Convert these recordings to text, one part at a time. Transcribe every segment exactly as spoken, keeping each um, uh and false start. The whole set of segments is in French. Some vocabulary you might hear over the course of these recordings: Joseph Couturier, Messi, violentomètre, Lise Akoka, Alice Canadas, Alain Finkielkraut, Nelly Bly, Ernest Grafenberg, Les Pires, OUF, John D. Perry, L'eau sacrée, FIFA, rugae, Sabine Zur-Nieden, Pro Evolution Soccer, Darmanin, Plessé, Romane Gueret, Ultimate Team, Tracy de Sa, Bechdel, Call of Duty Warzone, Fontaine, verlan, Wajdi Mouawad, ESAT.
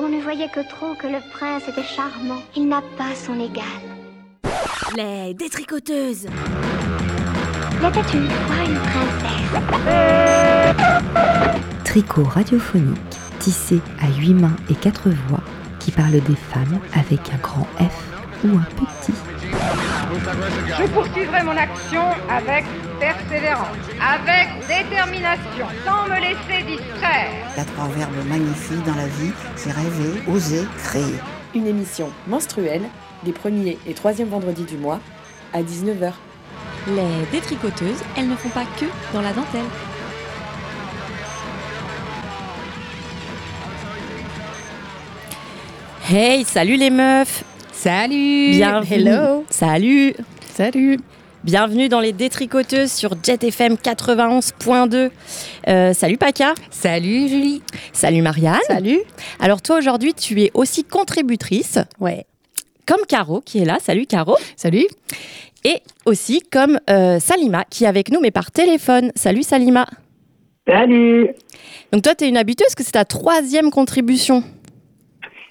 On ne voyait que trop que le prince était charmant. Il n'a pas son égal. Les détricoteuses. Il était une fois une princesse. Tricot radiophonique, tissé à huit mains et quatre voix, qui parle des femmes avec un grand F ou un petit. Je poursuivrai mon action avec persévérance, avec détermination, sans me laisser distraire. La trois verbes magnifiques dans la vie, c'est rêver, oser, créer. Une émission menstruelle, les premiers et troisièmes vendredis du mois, à dix-neuf heures. Les détricoteuses, elles ne font pas que dans la dentelle. Hey, salut les meufs! Salut! Bienvenue. Hello! Salut! Salut! Bienvenue dans les détricoteuses sur JetFM quatre-vingt-onze point deux. Euh, salut Paca! Salut Julie! Salut Marianne! Salut! Alors toi aujourd'hui, tu es aussi contributrice. Ouais. Comme Caro qui est là. Salut Caro! Salut! Et aussi comme euh, Salima qui est avec nous mais par téléphone. Salut Salima! Salut! Donc toi, t'es une habiteuse, que c'est ta troisième contribution.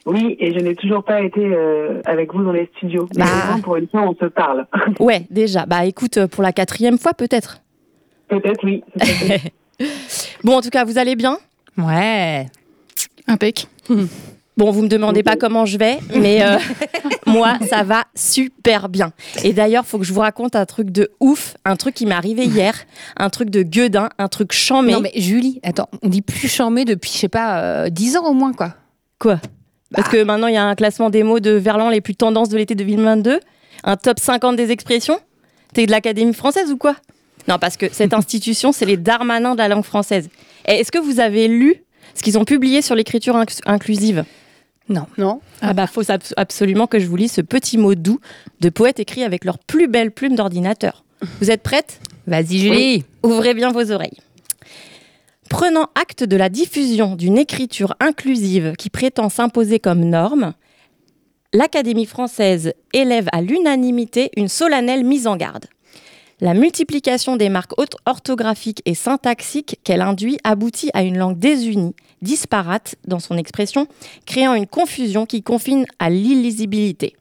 Oui, et je n'ai toujours pas été euh, avec vous dans les studios. Bah... Mais pour une fois, on se parle. Ouais, déjà. Bah écoute, pour la quatrième fois, peut-être. Peut-être, oui. Peut-être. Bon, en tout cas, vous allez bien? Ouais. Impec. Bon, vous me demandez okay. Pas comment je vais, mais euh, moi, ça va super bien. Et d'ailleurs, faut que je vous raconte un truc de ouf, un truc qui m'est arrivé hier, un truc de gueudin, un truc chamé. Non mais Julie, attends, on dit plus chamé depuis, je sais pas, dix ans au moins, quoi. Quoi? Parce que maintenant, il y a un classement des mots de Verlan les plus tendances de l'été deux mille vingt-deux, un top cinquante des expressions. T'es de l'Académie française ou quoi? Non, parce que cette institution, c'est les Darmanins de la langue française. Et est-ce que vous avez lu ce qu'ils ont publié sur l'écriture inc- inclusive? Non. Non. Ah bah, faut ab- absolument que je vous lise ce petit mot doux de poètes écrits avec leurs plus belles plumes d'ordinateur. Vous êtes prêtes? Vas-y Julie. Ouvrez bien vos oreilles. Prenant acte de la diffusion d'une écriture inclusive qui prétend s'imposer comme norme, l'Académie française élève à l'unanimité une solennelle mise en garde. La multiplication des marques orthographiques et syntaxiques qu'elle induit aboutit à une langue désunie, disparate dans son expression, créant une confusion qui confine à l'illisibilité.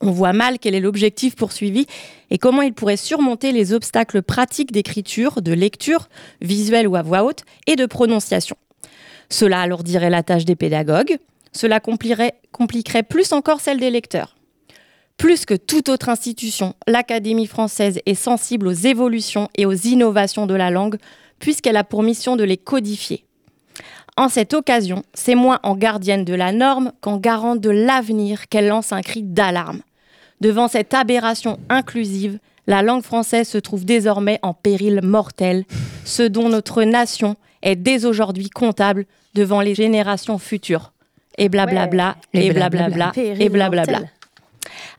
On voit mal quel est l'objectif poursuivi et comment il pourrait surmonter les obstacles pratiques d'écriture, de lecture, visuelle ou à voix haute, et de prononciation. Cela alourdirait la tâche des pédagogues, cela compliquerait plus encore celle des lecteurs. Plus que toute autre institution, l'Académie française est sensible aux évolutions et aux innovations de la langue, puisqu'elle a pour mission de les codifier. En cette occasion, c'est moins en gardienne de la norme qu'en garante de l'avenir qu'elle lance un cri d'alarme. Devant cette aberration inclusive, la langue française se trouve désormais en péril mortel, ce dont notre nation est dès aujourd'hui comptable devant les générations futures. Et blablabla, ouais. et blablabla, et blablabla.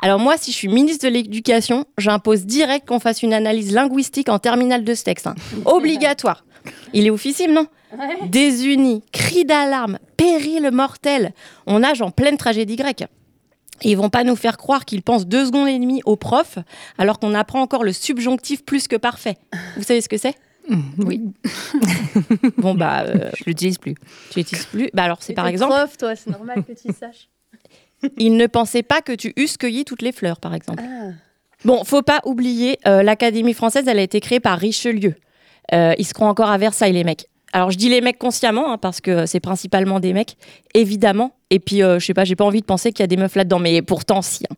Alors moi, si je suis ministre de l'Éducation, j'impose direct qu'on fasse une analyse linguistique en terminale de ce texte. Hein. Obligatoire. Il est oufissime, non ? Ouais. Désunis, cris d'alarme, péril mortel. On nage en pleine tragédie grecque. Et ils vont pas nous faire croire qu'ils pensent deux secondes et demie au prof, alors qu'on apprend encore le subjonctif plus que parfait. Vous savez ce que c'est ? Oui. Bon bah, euh, je l'utilise plus. Tu l'utilises plus ? Bah alors c'est, c'est par exemple. Prof, toi, c'est normal que tu saches. Ils ne pensaient pas que tu eusses cueilli toutes les fleurs, par exemple. Ah. Bon, faut pas oublier, euh, l'Académie française, elle a été créée par Richelieu. Euh, ils se croient encore à Versailles, les mecs. Alors, je dis les mecs consciemment, hein, parce que c'est principalement des mecs, évidemment. Et puis, euh, je sais pas, j'ai pas envie de penser qu'il y a des meufs là-dedans, mais pourtant, si. Hein.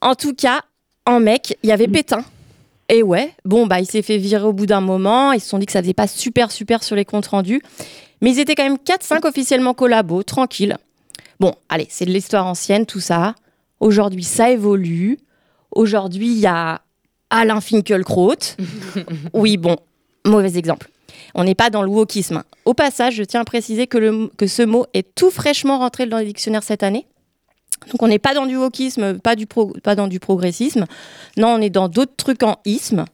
En tout cas, en mec, il y avait Pétain. Et ouais, bon, bah, il s'est fait virer au bout d'un moment. Ils se sont dit que ça faisait pas super, super sur les comptes rendus. Mais ils étaient quand même quatre cinq officiellement collabos, tranquilles. Bon, allez, c'est de l'histoire ancienne, tout ça. Aujourd'hui, ça évolue. Aujourd'hui, il y a Alain Finkielkraut. Oui, bon, mauvais exemple. On n'est pas dans le wokisme. Au passage, je tiens à préciser que, le, que ce mot est tout fraîchement rentré dans les dictionnaires cette année. Donc on n'est pas dans du wokisme, pas, du pro, pas dans du progressisme. Non, on est dans d'autres trucs en isme.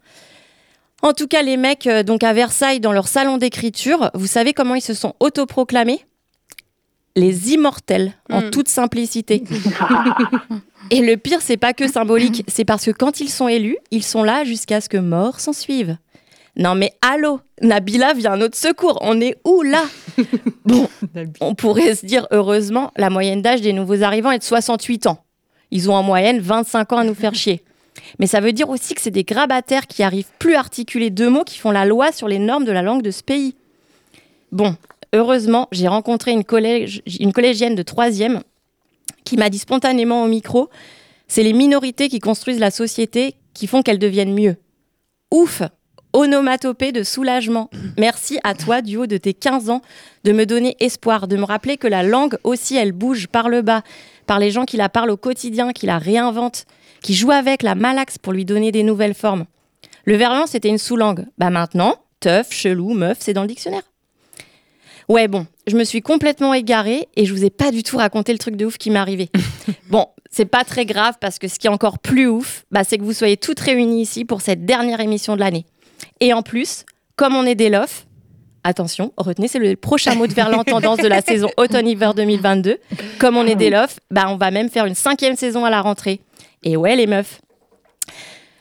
En tout cas, les mecs donc à Versailles, dans leur salon d'écriture, vous savez comment ils se sont autoproclamés ? Les immortels, mmh. en toute simplicité. Et le pire, c'est pas que symbolique. C'est parce que quand ils sont élus, ils sont là jusqu'à ce que mort s'en suive. Non mais allô, Nabila vient à notre secours, on est où là ? Bon, on pourrait se dire heureusement, la moyenne d'âge des nouveaux arrivants est de soixante-huit ans. Ils ont en moyenne vingt-cinq ans à nous faire chier. Mais ça veut dire aussi que c'est des grabataires qui arrivent plus à articuler deux mots qui font la loi sur les normes de la langue de ce pays. Bon, heureusement, j'ai rencontré une, collège, une collégienne de troisième qui m'a dit spontanément au micro « C'est les minorités qui construisent la société qui font qu'elles deviennent mieux. » Ouf ! Onomatopée de soulagement. Merci à toi, du haut de tes quinze ans, de me donner espoir, de me rappeler que la langue aussi, elle bouge par le bas, par les gens qui la parlent au quotidien, qui la réinventent, qui jouent avec, la malaxe pour lui donner des nouvelles formes. Le verlan, c'était une sous-langue. Bah maintenant, teuf, chelou, meuf, c'est dans le dictionnaire. Ouais, bon, je me suis complètement égarée et je vous ai pas du tout raconté le truc de ouf qui m'est arrivé. Bon, c'est pas très grave parce que ce qui est encore plus ouf, bah, c'est que vous soyez toutes réunies ici pour cette dernière émission de l'année. Et en plus, comme on est des lofs, attention, retenez, c'est le prochain mot de Verlan Tendance de la saison automne-hiver deux mille vingt-deux. Comme on est des lofs, bah on va même faire une cinquième saison à la rentrée. Et ouais, les meufs.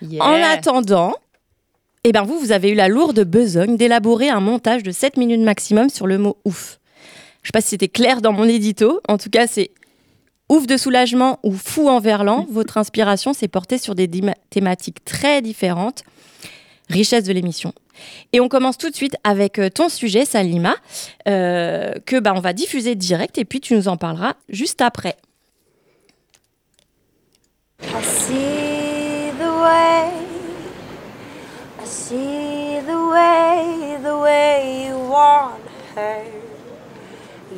Yeah. En attendant, eh ben vous, vous avez eu la lourde besogne d'élaborer un montage de sept minutes maximum sur le mot « ouf ». Je ne sais pas si c'était clair dans mon édito. En tout cas, c'est « ouf de soulagement » ou « fou en verlan ». Votre inspiration s'est portée sur des thématiques très différentes. Richesse de l'émission. Et on commence tout de suite avec ton sujet, Salima, euh, que bah, on va diffuser direct et puis tu nous en parleras juste après. I see the way, I see the way, the way you want her.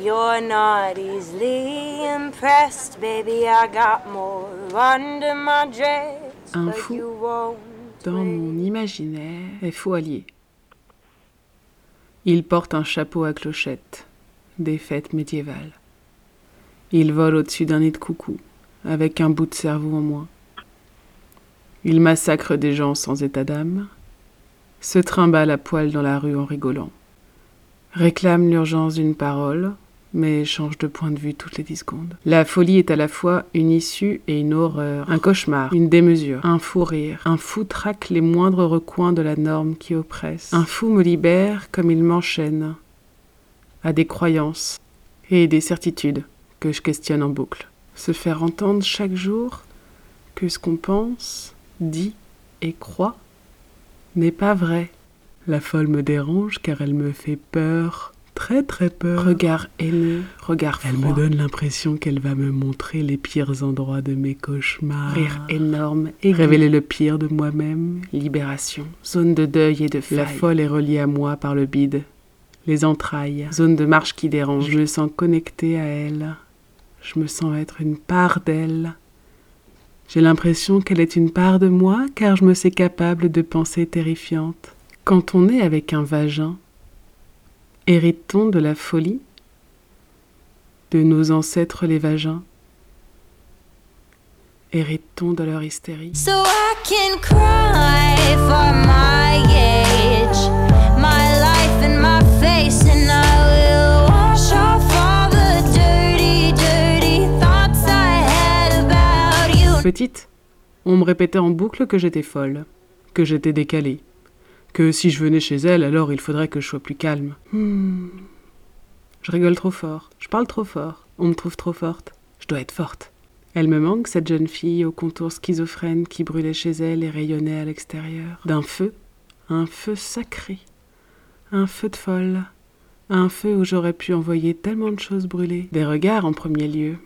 You're not easily impressed, baby, I got more under my dress, but you won't. Dans mon imaginaire est faux allié. Il porte un chapeau à clochette, des fêtes médiévales. Il vole au-dessus d'un nid de coucou, avec un bout de cerveau en moins. Il massacre des gens sans état d'âme, se trimballe à poil dans la rue en rigolant, réclame l'urgence d'une parole, mais change de point de vue toutes les dix secondes. La folie est à la fois une issue et une horreur, un cauchemar, une démesure, un fou rire, un fou traque les moindres recoins de la norme qui oppresse. Un fou me libère comme il m'enchaîne à des croyances et des certitudes que je questionne en boucle. Se faire entendre chaque jour que ce qu'on pense, dit et croit n'est pas vrai. La folle me dérange car elle me fait peur. Très très peur. Regard haineux, regard froid. Elle me donne l'impression qu'elle va me montrer les pires endroits de mes cauchemars. Rire énorme, aigu. Révéler le pire de moi-même. Libération, zone de deuil et de faille. La folle est reliée à moi par le bide, les entrailles, zone de marche qui dérange. Je me sens connectée à elle, je me sens être une part d'elle. J'ai l'impression qu'elle est une part de moi car je me sais capable de pensées terrifiantes. Quand on est avec un vagin, hérite-t-on de la folie, de nos ancêtres les vagins? Hérite-t-on de leur hystérie? So I can cry for my age, my life in my face, and I will wash off all the dirty, dirty thoughts I had about you. Petite, on me répétait en boucle que j'étais folle, que j'étais décalée. Que si je venais chez elle, alors il faudrait que je sois plus calme. Hmm. Je rigole trop fort, je parle trop fort, on me trouve trop forte, je dois être forte. Elle me manque, cette jeune fille aux contours schizophrènes qui brûlait chez elle et rayonnait à l'extérieur. D'un feu, un feu sacré, un feu de folle, un feu où j'aurais pu envoyer tellement de choses brûlées. Des regards en premier lieu,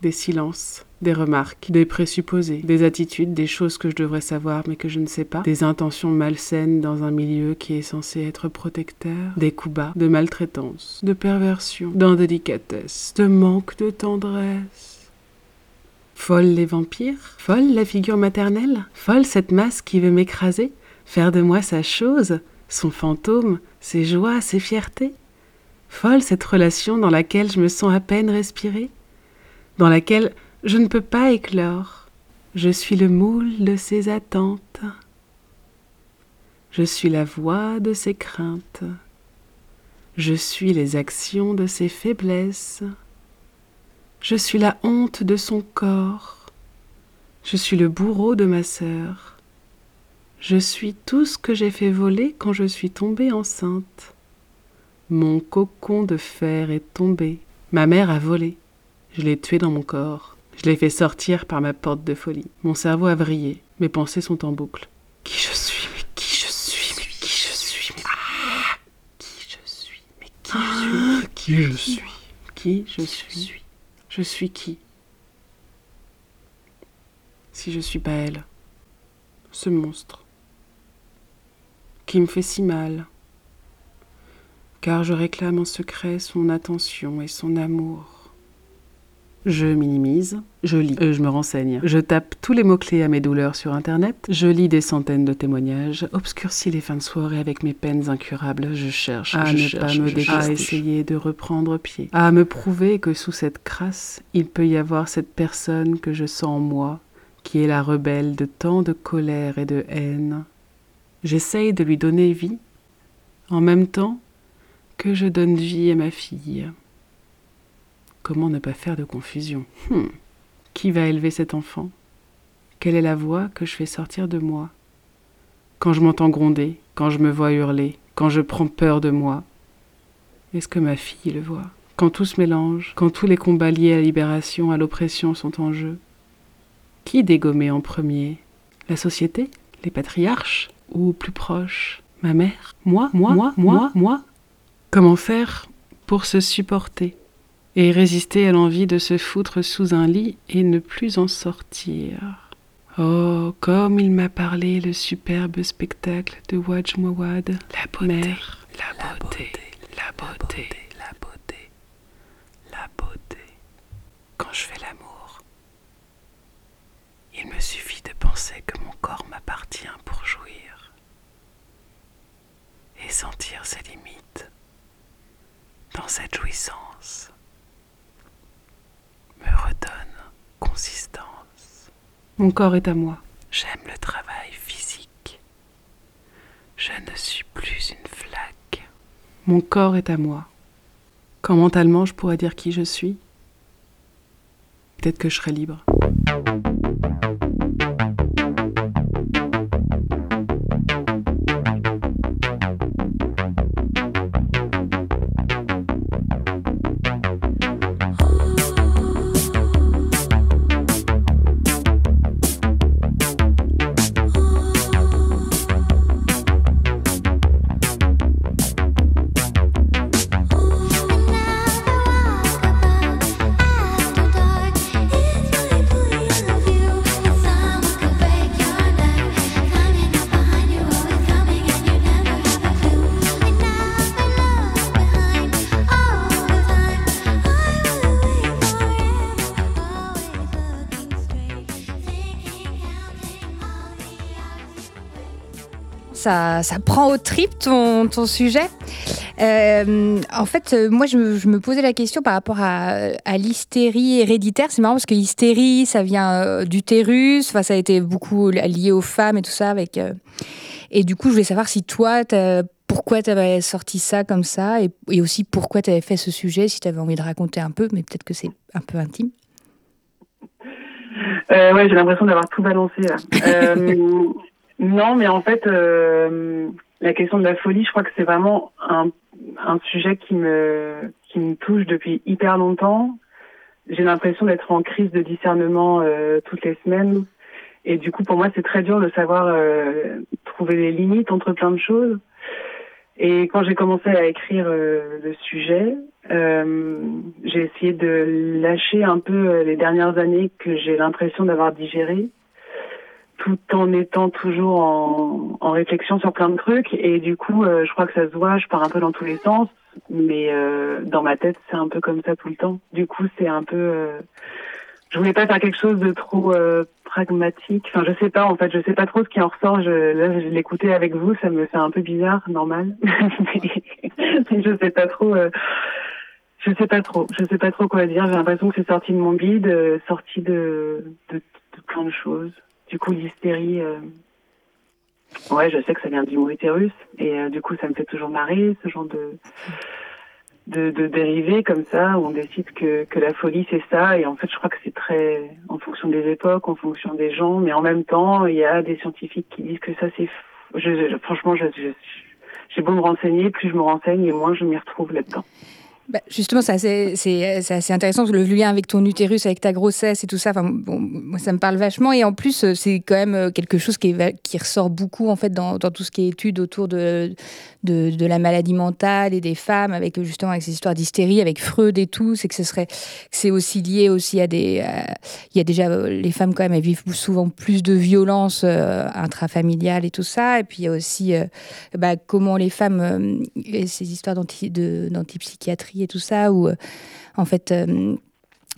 des silences. Des remarques, des présupposés, des attitudes, des choses que je devrais savoir mais que je ne sais pas, des intentions malsaines dans un milieu qui est censé être protecteur, des coups bas, de maltraitance, de perversion, d'indélicatesse, de manque de tendresse. Folles les vampires? Folle la figure maternelle? Folle cette masse qui veut m'écraser, faire de moi sa chose, son fantôme, ses joies, ses fiertés? Folle cette relation dans laquelle je me sens à peine respirer, dans laquelle je ne peux pas éclore, je suis le moule de ses attentes, je suis la voix de ses craintes, je suis les actions de ses faiblesses, je suis la honte de son corps, je suis le bourreau de ma sœur, Je suis tout ce que j'ai fait voler quand je suis tombée enceinte. Mon cocon de fer est tombé. Ma mère a volé. Je l'ai tué dans mon corps. Je l'ai fait sortir par ma porte de folie. Mon cerveau a vrillé. Mes pensées sont en boucle. Qui je suis, mais qui je suis, mais qui je suis, mais... Ah qui je suis, mais qui je suis, ah, qui je suis, qui je suis, je suis qui? Si je suis pas elle, ce monstre, qui me fait si mal, car je réclame en secret son attention et son amour. Je minimise, je lis, euh, je me renseigne. Je tape tous les mots-clés à mes douleurs sur Internet. Je lis des centaines de témoignages. Obscurcis les fins de soirée avec mes peines incurables. Je cherche à je ne cherche, pas me détester. À essayer de reprendre pied. À me prouver que sous cette crasse, il peut y avoir cette personne que je sens en moi, qui est la rebelle de tant de colère et de haine. J'essaye de lui donner vie, en même temps que je donne vie à ma fille. Comment ne pas faire de confusion ? hmm. Qui va élever cet enfant ? Quelle est la voix que je fais sortir de moi ? Quand je m'entends gronder, quand je me vois hurler, quand je prends peur de moi, est-ce que ma fille le voit ? Quand tout se mélange, quand tous les combats liés à la libération, à l'oppression sont en jeu, qui dégommer en premier ? La société ? Les patriarches ? Ou plus proche, ma mère ? Moi ? Moi ? Moi ? Moi ? Moi ? Comment faire pour se supporter ? Et résister à l'envie de se foutre sous un lit et ne plus en sortir. Oh, comme il m'a parlé le superbe spectacle de Wajdi Mouawad. La beauté, mère, la, la, beauté, beauté, la beauté, la beauté, la beauté, la beauté. Quand je fais l'amour, il me suffit de penser que mon corps m'appartient pour jouir et sentir ses limites dans cette jouissance. Me redonne consistance. Mon corps est à moi. J'aime le travail physique. Je ne suis plus une flaque. Mon corps est à moi. Quand mentalement je pourrais dire qui je suis, peut-être que je serai libre. Ça, ça prend au trip ton, ton sujet. Euh, en fait, moi, je, je me posais la question par rapport à, à l'hystérie héréditaire. C'est marrant parce que l'hystérie, ça vient d'utérus. Enfin, ça a été beaucoup lié aux femmes et tout ça. Avec, euh... Et du coup, je voulais savoir si toi, t'as, pourquoi tu avais sorti ça comme ça et, et aussi pourquoi tu avais fait ce sujet, si tu avais envie de raconter un peu, mais peut-être que c'est un peu intime. Euh, ouais, j'ai l'impression d'avoir tout balancé là. Euh... Non, mais en fait, euh, la question de la folie, je crois que c'est vraiment un, un sujet qui me, qui me touche depuis hyper longtemps. J'ai l'impression d'être en crise de discernement euh, toutes les semaines. Et du coup, pour moi, c'est très dur de savoir euh, trouver les limites entre plein de choses. Et quand j'ai commencé à écrire euh, le sujet, euh, j'ai essayé de lâcher un peu les dernières années que j'ai l'impression d'avoir digérées, tout en étant toujours en, en réflexion sur plein de trucs. Et du coup, euh, je crois que ça se voit, je pars un peu dans tous les sens, mais euh, dans ma tête, c'est un peu comme ça tout le temps. Du coup, c'est un peu... Euh, je voulais pas faire quelque chose de trop euh, pragmatique. Enfin, je sais pas, en fait, je sais pas trop ce qui en ressort. Je, là, je l'écoutais avec vous, ça me fait un peu bizarre, normal. mais je sais pas trop... Euh, je sais pas trop. Je sais pas trop quoi dire. J'ai l'impression que c'est sorti de mon bide, euh, sorti de, de, de plein de choses. Du coup, l'hystérie, euh... ouais, je sais que ça vient du mot utérus, et euh, du coup, ça me fait toujours marrer, ce genre de, de, de dériver comme ça, où on décide que, que la folie c'est ça, et en fait je crois que c'est très en fonction des époques, en fonction des gens, mais en même temps il y a des scientifiques qui disent que ça c'est je, je, franchement je, je, j'ai beau me renseigner, plus je me renseigne et moins je m'y retrouve là-dedans. Bah justement, c'est assez, c'est, c'est assez intéressant, le lien avec ton utérus, avec ta grossesse et tout ça, enfin, bon, moi, ça me parle vachement. Et en plus, c'est quand même quelque chose qui, est, qui ressort beaucoup en fait, dans, dans tout ce qui est étude autour de, de, de la maladie mentale et des femmes, avec justement avec ces histoires d'hystérie, avec Freud et tout. C'est que ce serait, c'est aussi lié aussi à des... À, il y a déjà, les femmes quand même, elles vivent souvent plus de violences euh, intrafamiliales et tout ça. Et puis il y a aussi euh, bah, comment les femmes, euh, ces histoires d'anti, de, d'antipsychiatrie, et tout ça, où euh, en fait euh,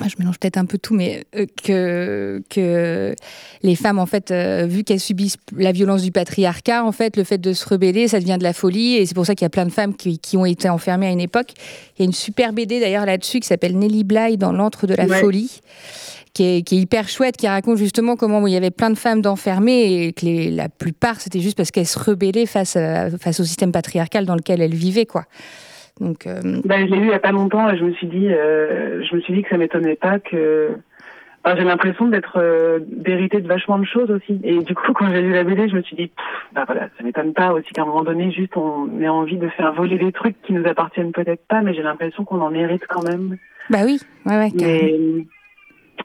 je mélange peut-être un peu tout, mais euh, que, que les femmes en fait, euh, vu qu'elles subissent la violence du patriarcat, en fait le fait de se rebeller, ça devient de la folie, et c'est pour ça qu'il y a plein de femmes qui, qui ont été enfermées à une époque. Il y a une super B D d'ailleurs là-dessus qui s'appelle Nelly Bly dans l'antre de la ouais. folie, qui est, qui est hyper chouette, qui raconte justement comment il y avait plein de femmes d'enfermées et que les, la plupart c'était juste parce qu'elles se rebellaient face, à, face au système patriarcal dans lequel elles vivaient, quoi. Donc, euh... ben, je l'ai lu il n'y a pas longtemps et je me suis dit, euh, je me suis dit que ça ne m'étonnait pas que... Enfin, j'ai l'impression d'être euh, d'hériter de vachement de choses aussi. Et du coup, quand j'ai lu la B D, je me suis dit, pff, ben voilà, ça ne m'étonne pas aussi qu'à un moment donné, juste on ait envie de faire voler des trucs qui ne nous appartiennent peut-être pas, mais j'ai l'impression qu'on en hérite quand même. Bah oui, ouais, ouais. Mais,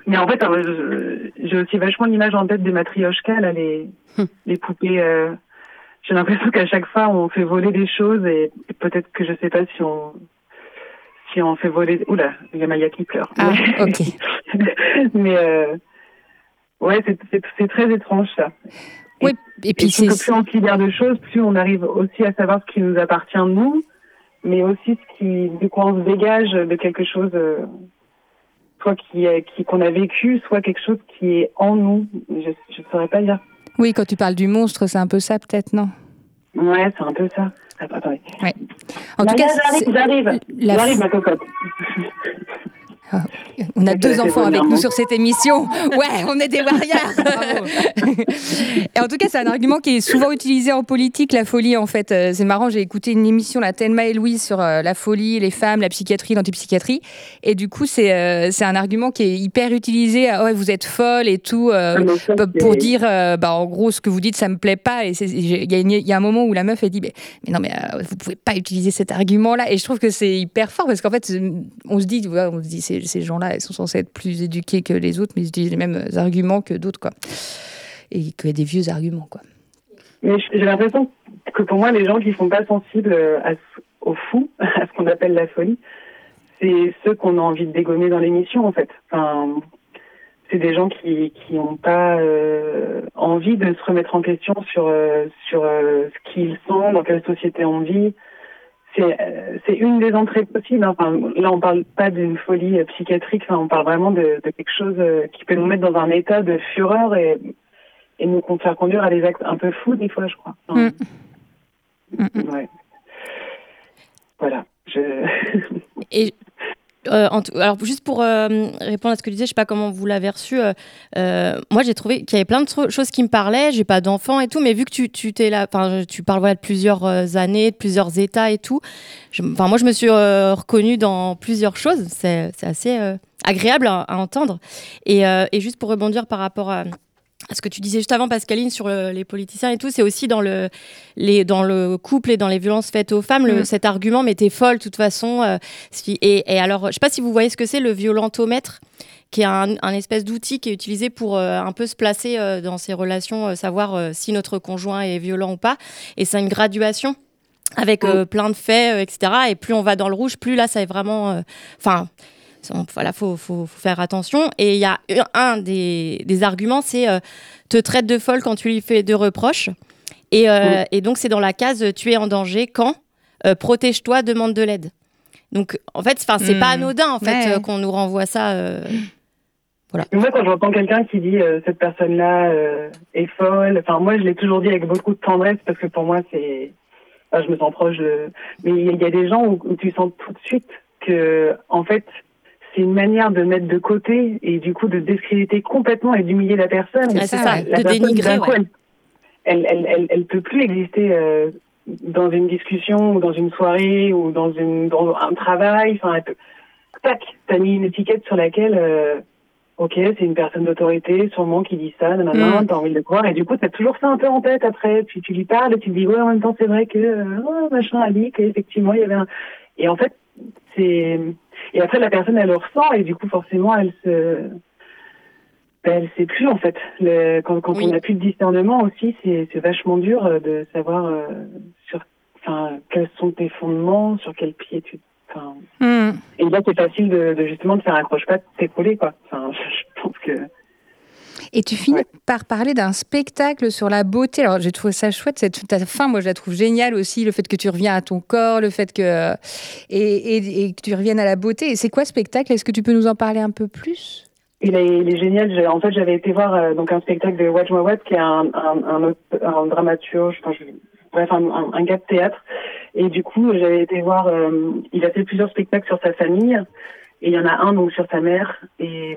mais en fait, euh, j'ai aussi vachement l'image en tête des matrioshkas, là, les, hum. les poupées... Euh... J'ai l'impression qu'à chaque fois, on fait voler des choses et peut-être que je sais pas si on si on fait voler... Oula, il y a Maya qui pleure. Ah, ok. Mais euh... ouais, c'est, c'est, c'est très étrange, ça. Oui, et, et puis et c'est... Plus on libère de choses, plus on arrive aussi à savoir ce qui nous appartient de nous, mais aussi ce qui, de quoi on se dégage de quelque chose... Euh... soit qui, qui, qu'on a vécu, soit quelque chose qui est en nous. Je ne saurais pas dire. Oui, quand tu parles du monstre, c'est un peu ça, peut-être, non ? Ouais, c'est un peu ça. Attends, attendez. Ouais. En tout cas, j'arrive, j'arrive, la... j'arrive, ma cocotte. Oh. On a c'est deux enfants avec nous sur cette émission. Ouais, on est des warriors. Bravo. Et en tout cas, c'est un argument qui est souvent utilisé en politique, la folie, en fait. C'est marrant, j'ai écouté une émission, la Thelma et Louise, sur la folie, les femmes, la psychiatrie, l'antipsychiatrie. Et du coup, c'est, euh, c'est un argument qui est hyper utilisé. Ah, ouais, vous êtes folle et tout. Euh, ah, ça, pour c'est... dire, euh, bah, en gros, ce que vous dites, ça me plaît pas. Et il y, y a un moment où la meuf, elle dit, mais, mais non, mais euh, vous pouvez pas utiliser cet argument-là. Et je trouve que c'est hyper fort parce qu'en fait, on se dit, on se dit, c'est ces gens-là, ils sont censés être plus éduqués que les autres, mais ils utilisent les mêmes arguments que d'autres, quoi. Et que des vieux arguments, quoi. Mais j'ai l'impression que pour moi, les gens qui ne sont pas sensibles à, au fou, à ce qu'on appelle la folie, c'est ceux qu'on a envie de dégommer dans l'émission, en fait. Enfin, c'est des gens qui qui n'ont pas euh, envie de se remettre en question sur, euh, sur euh, ce qu'ils sont, dans quelle société on vit. C'est, c'est une des entrées possibles. Enfin, là, on ne parle pas d'une folie psychiatrique. Enfin, on parle vraiment de, de quelque chose qui peut nous mettre dans un état de fureur et, et nous faire conduire à des actes un peu fous, des fois, je crois. Enfin, mmh. Ouais. Voilà. Je... et... Euh, en t- alors juste pour euh, répondre à ce que tu disais, je sais pas comment vous l'avez reçu. Euh, euh, moi, j'ai trouvé qu'il y avait plein de tro- choses qui me parlaient. J'ai pas d'enfant et tout, mais vu que tu, tu t'es là, enfin, tu parles voilà de plusieurs euh, années, de plusieurs états et tout. Enfin, moi, je me suis euh, reconnue dans plusieurs choses. C'est, c'est assez euh, agréable à, à entendre. Et, euh, et juste pour rebondir par rapport à ce que tu disais juste avant, Pascaline, sur le, les politiciens et tout, c'est aussi dans le, les, dans le couple et dans les violences faites aux femmes, le, mmh. cet argument, mais t'es folle, de toute façon. Euh, et, et alors, je sais pas si vous voyez ce que c'est, le violentomètre, qui est un, un espèce d'outil qui est utilisé pour euh, un peu se placer euh, dans ces relations, euh, savoir euh, si notre conjoint est violent ou pas. Et c'est une graduation avec euh, mmh. plein de faits, euh, et cetera. Et plus on va dans le rouge, plus là, ça est vraiment... Enfin... Euh, Voilà, faut, faut, faut faire attention. Et il y a un des, des arguments, c'est euh, te traite de folle quand tu lui fais deux reproches. Et, euh, mmh. et donc, c'est dans la case tu es en danger quand euh, protège-toi, demande de l'aide. Donc, en fait, c'est mmh. pas anodin en fait, ouais. euh, qu'on nous renvoie ça. Euh... Voilà. Moi, quand j'entends quelqu'un qui dit euh, cette personne-là euh, est folle, enfin, moi, je l'ai toujours dit avec beaucoup de tendresse parce que pour moi, c'est. Enfin, je me sens proche. De... Mais il y a des gens où, où tu sens tout de suite que, en fait, c'est une manière de mettre de côté et du coup de discréditer complètement et d'humilier la personne. Ah, c'est ça, ça, de dénigrer. Ouais. Elle, elle, elle, elle peut plus exister euh, dans une discussion ou dans une soirée ou dans, une, dans un travail, enfin, tac, t'as mis une étiquette sur laquelle, euh, ok, c'est une personne d'autorité, sûrement qui dit ça, nanana, mmh. t'as envie de le croire, et du coup, t'as toujours ça un peu en tête après, puis tu lui parles, et tu te dis, ouais, en même temps, c'est vrai que, euh, oh, machin a dit qu'effectivement, il y avait un... Et en fait, c'est... Et après, la personne, elle le ressent, et du coup, forcément, elle se... Ben, elle sait plus en fait. Le, quand quand oui. on n'a plus de discernement aussi, c'est, c'est vachement dur euh, de savoir euh, sur, enfin, quels sont tes fondements, sur quel pied tu. Mm. Et là, c'est facile de, de justement de faire un croche-patte, t'écrouler quoi. Enfin, je pense que. Et tu finis ouais. par parler d'un spectacle sur la beauté. Alors, j'ai trouvé ça chouette, cette ta fin, moi, je la trouve géniale aussi, le fait que tu reviens à ton corps, le fait que et, et, et que tu reviennes à la beauté. Et c'est quoi ce spectacle ? Est-ce que tu peux nous en parler un peu plus ? Il est, il est génial. En fait, j'avais été voir euh, donc un spectacle de Wajdi Mouawad, qui est un, un, un, autre, un dramaturge, enfin, je, bref, un, un, un gars de théâtre. Et du coup, j'avais été voir... Euh, il a fait plusieurs spectacles sur sa famille. Et il y en a un donc sur sa mère. Et,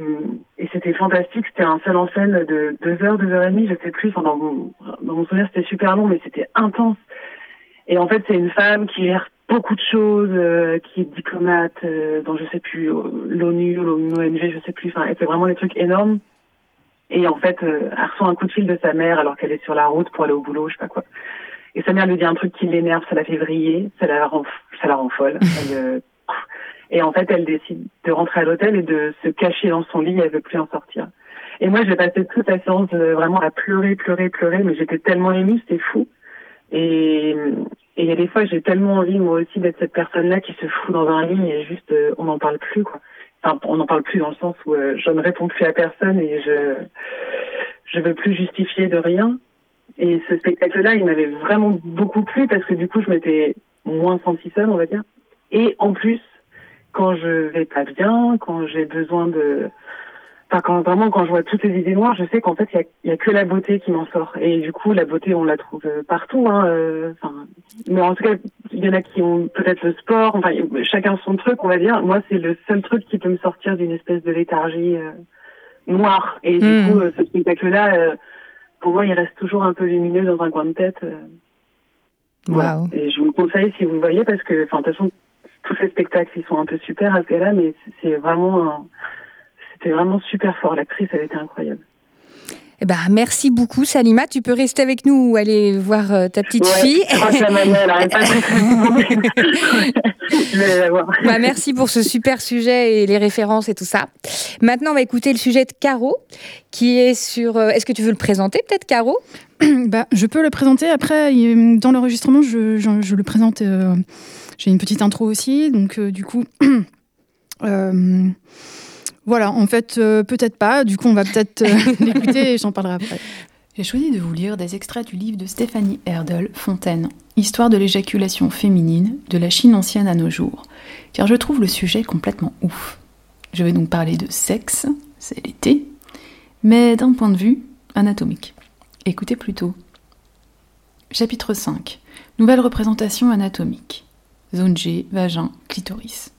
et c'était fantastique. C'était un seul en scène de deux heures, deux heures et demie, je sais plus. Enfin, dans, mon, dans mon souvenir, c'était super long, mais c'était intense. Et en fait, c'est une femme qui gère beaucoup de choses, euh, qui est diplomate, euh, dans je sais plus, l'ONU, l'ONG, je sais plus, enfin, elle fait vraiment des trucs énormes. Et en fait, euh, elle reçoit un coup de fil de sa mère alors qu'elle est sur la route pour aller au boulot, je sais pas quoi. Et sa mère lui dit un truc qui l'énerve, ça la fait vriller, ça la rend, ça la rend folle. Elle, euh, et en fait, elle décide de rentrer à l'hôtel et de se cacher dans son lit, elle veut plus en sortir. Et moi, j'ai passé toute la séance euh, vraiment à pleurer, pleurer, pleurer, mais j'étais tellement émue, c'était fou. Et... Et il y a des fois, j'ai tellement envie, moi aussi, d'être cette personne-là qui se fout dans un lit et juste, euh, on n'en parle plus, quoi. Enfin, on n'en parle plus dans le sens où euh, je ne réponds plus à personne et je je veux plus justifier de rien. Et ce spectacle-là, il m'avait vraiment beaucoup plu parce que du coup, je m'étais moins sentie seule, on va dire. Et en plus, quand je vais pas bien, quand j'ai besoin de... Enfin, quand, vraiment, quand je vois toutes les idées noires, je sais qu'en fait, il y, y a que la beauté qui m'en sort. Et du coup, la beauté, on la trouve partout. Hein, euh, mais en tout cas, il y en a qui ont peut-être le sport. Enfin, chacun son truc, on va dire. Moi, c'est le seul truc qui peut me sortir d'une espèce de léthargie euh, noire. Et mmh. du coup, euh, ce spectacle-là, euh, pour moi, il reste toujours un peu lumineux dans un coin de tête. Euh, wow. Voilà. Et je vous le conseille si vous le voyez, parce que, enfin, de toute façon, tous ces spectacles, ils sont un peu super à ce cas-là, mais c'est vraiment... Un... C'était vraiment super fort, l'actrice, elle était incroyable. Eh ben, merci beaucoup, Salima. Tu peux rester avec nous ou aller voir euh, ta petite ouais, fille. Merci pour ce super sujet et les références et tout ça. Maintenant, on va écouter le sujet de Caro, qui est sur... Euh, est-ce que tu veux le présenter, peut-être, Caro ? Bah, je peux le présenter. Après, dans l'enregistrement, je, je, je le présente. Euh, j'ai une petite intro aussi, donc euh, du coup... euh, Voilà, en fait, euh, peut-être pas. Du coup, on va peut-être euh, l'écouter et j'en parlerai après. J'ai choisi de vous lire des extraits du livre de Stéphanie Haerdle, Fontaine, Histoire de l'éjaculation féminine, de la Chine ancienne à nos jours, car je trouve le sujet complètement ouf. Je vais donc parler de sexe, c'est l'été, mais d'un point de vue anatomique. Écoutez plutôt. Chapitre cinq. Nouvelle représentation anatomique. Zone G, vagin, clitoris.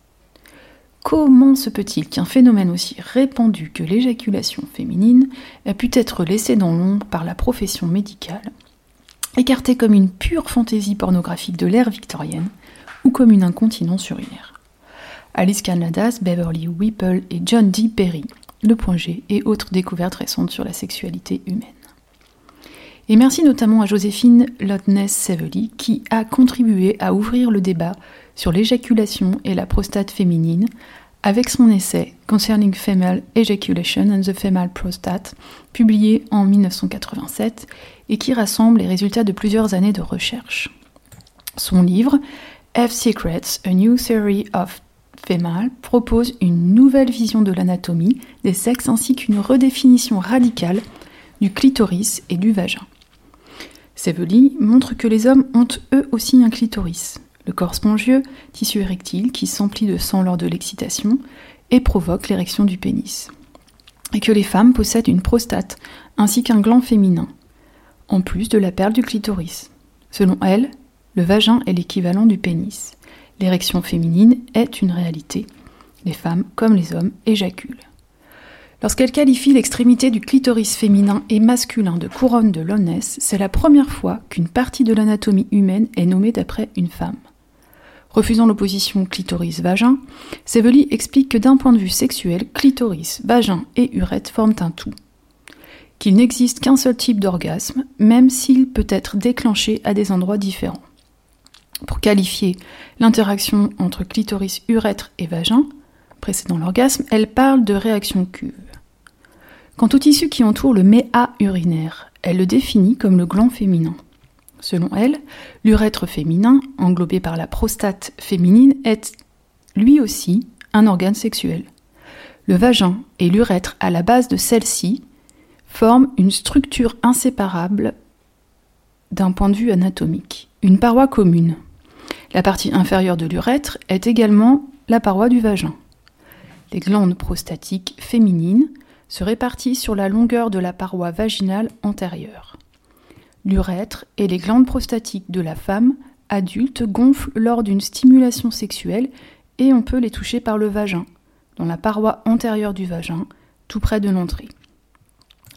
Comment se peut-il qu'un phénomène aussi répandu que l'éjaculation féminine a pu être laissé dans l'ombre par la profession médicale, écarté comme une pure fantaisie pornographique de l'ère victorienne ou comme une incontinence urinaire ? Alice Canadas, Beverly Whipple et John D. Perry, le point G et autres découvertes récentes sur la sexualité humaine. Et merci notamment à Josephine Lowndes Sevely qui a contribué à ouvrir le débat sur l'éjaculation et la prostate féminine avec son essai Concerning Female Ejaculation and the Female Prostate, publié en dix-neuf cent quatre-vingt-sept et qui rassemble les résultats de plusieurs années de recherche. Son livre F-Secrets, A New Theory of Female propose une nouvelle vision de l'anatomie des sexes ainsi qu'une redéfinition radicale du clitoris et du vagin. Sevely montre que les hommes ont eux aussi un clitoris. Le corps spongieux, tissu érectile qui s'emplit de sang lors de l'excitation et provoque l'érection du pénis. Et que les femmes possèdent une prostate ainsi qu'un gland féminin, en plus de la perle du clitoris. Selon elle, le vagin est l'équivalent du pénis. L'érection féminine est une réalité. Les femmes, comme les hommes, éjaculent. Lorsqu'elle qualifie l'extrémité du clitoris féminin et masculin de couronne de Lowndes, c'est la première fois qu'une partie de l'anatomie humaine est nommée d'après une femme. Refusant l'opposition clitoris-vagin, Sevely explique que d'un point de vue sexuel, clitoris, vagin et urètre forment un tout. Qu'il n'existe qu'un seul type d'orgasme, même s'il peut être déclenché à des endroits différents. Pour qualifier l'interaction entre clitoris, urètre et vagin, précédant l'orgasme, elle parle de réaction cuve. Quant au tissu qui entoure le méa urinaire, elle le définit comme le gland féminin. Selon elle, l'urètre féminin, englobé par la prostate féminine, est lui aussi un organe sexuel. Le vagin et l'urètre à la base de celle-ci forment une structure inséparable d'un point de vue anatomique, une paroi commune. La partie inférieure de l'urètre est également la paroi du vagin. Les glandes prostatiques féminines se répartissent sur la longueur de la paroi vaginale antérieure. L'urètre et les glandes prostatiques de la femme adulte gonflent lors d'une stimulation sexuelle et on peut les toucher par le vagin, dans la paroi antérieure du vagin, tout près de l'entrée.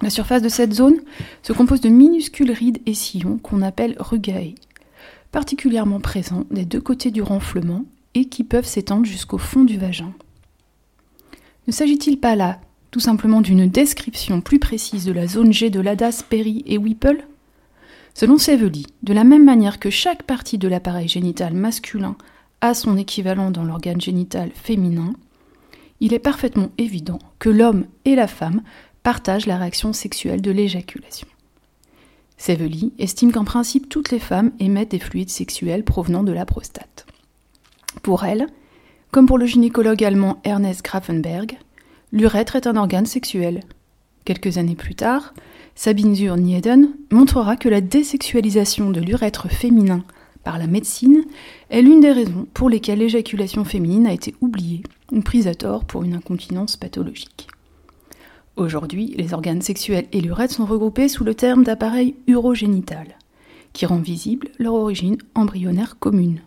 La surface de cette zone se compose de minuscules rides et sillons qu'on appelle rugae, particulièrement présents des deux côtés du renflement et qui peuvent s'étendre jusqu'au fond du vagin. Ne s'agit-il pas là, tout simplement, d'une description plus précise de la zone G de Ladas, Perry et Whipple ? Selon Sevely, de la même manière que chaque partie de l'appareil génital masculin a son équivalent dans l'organe génital féminin, il est parfaitement évident que l'homme et la femme partagent la réaction sexuelle de l'éjaculation. Sevely estime qu'en principe toutes les femmes émettent des fluides sexuels provenant de la prostate. Pour elle, comme pour le gynécologue allemand Ernest Grafenberg, l'urètre est un organe sexuel. Quelques années plus tard, Sabine Zur-Nieden montrera que la désexualisation de l'urètre féminin par la médecine est l'une des raisons pour lesquelles l'éjaculation féminine a été oubliée ou prise à tort pour une incontinence pathologique. Aujourd'hui, les organes sexuels et l'urètre sont regroupés sous le terme d'appareil urogénital, qui rend visible leur origine embryonnaire commune.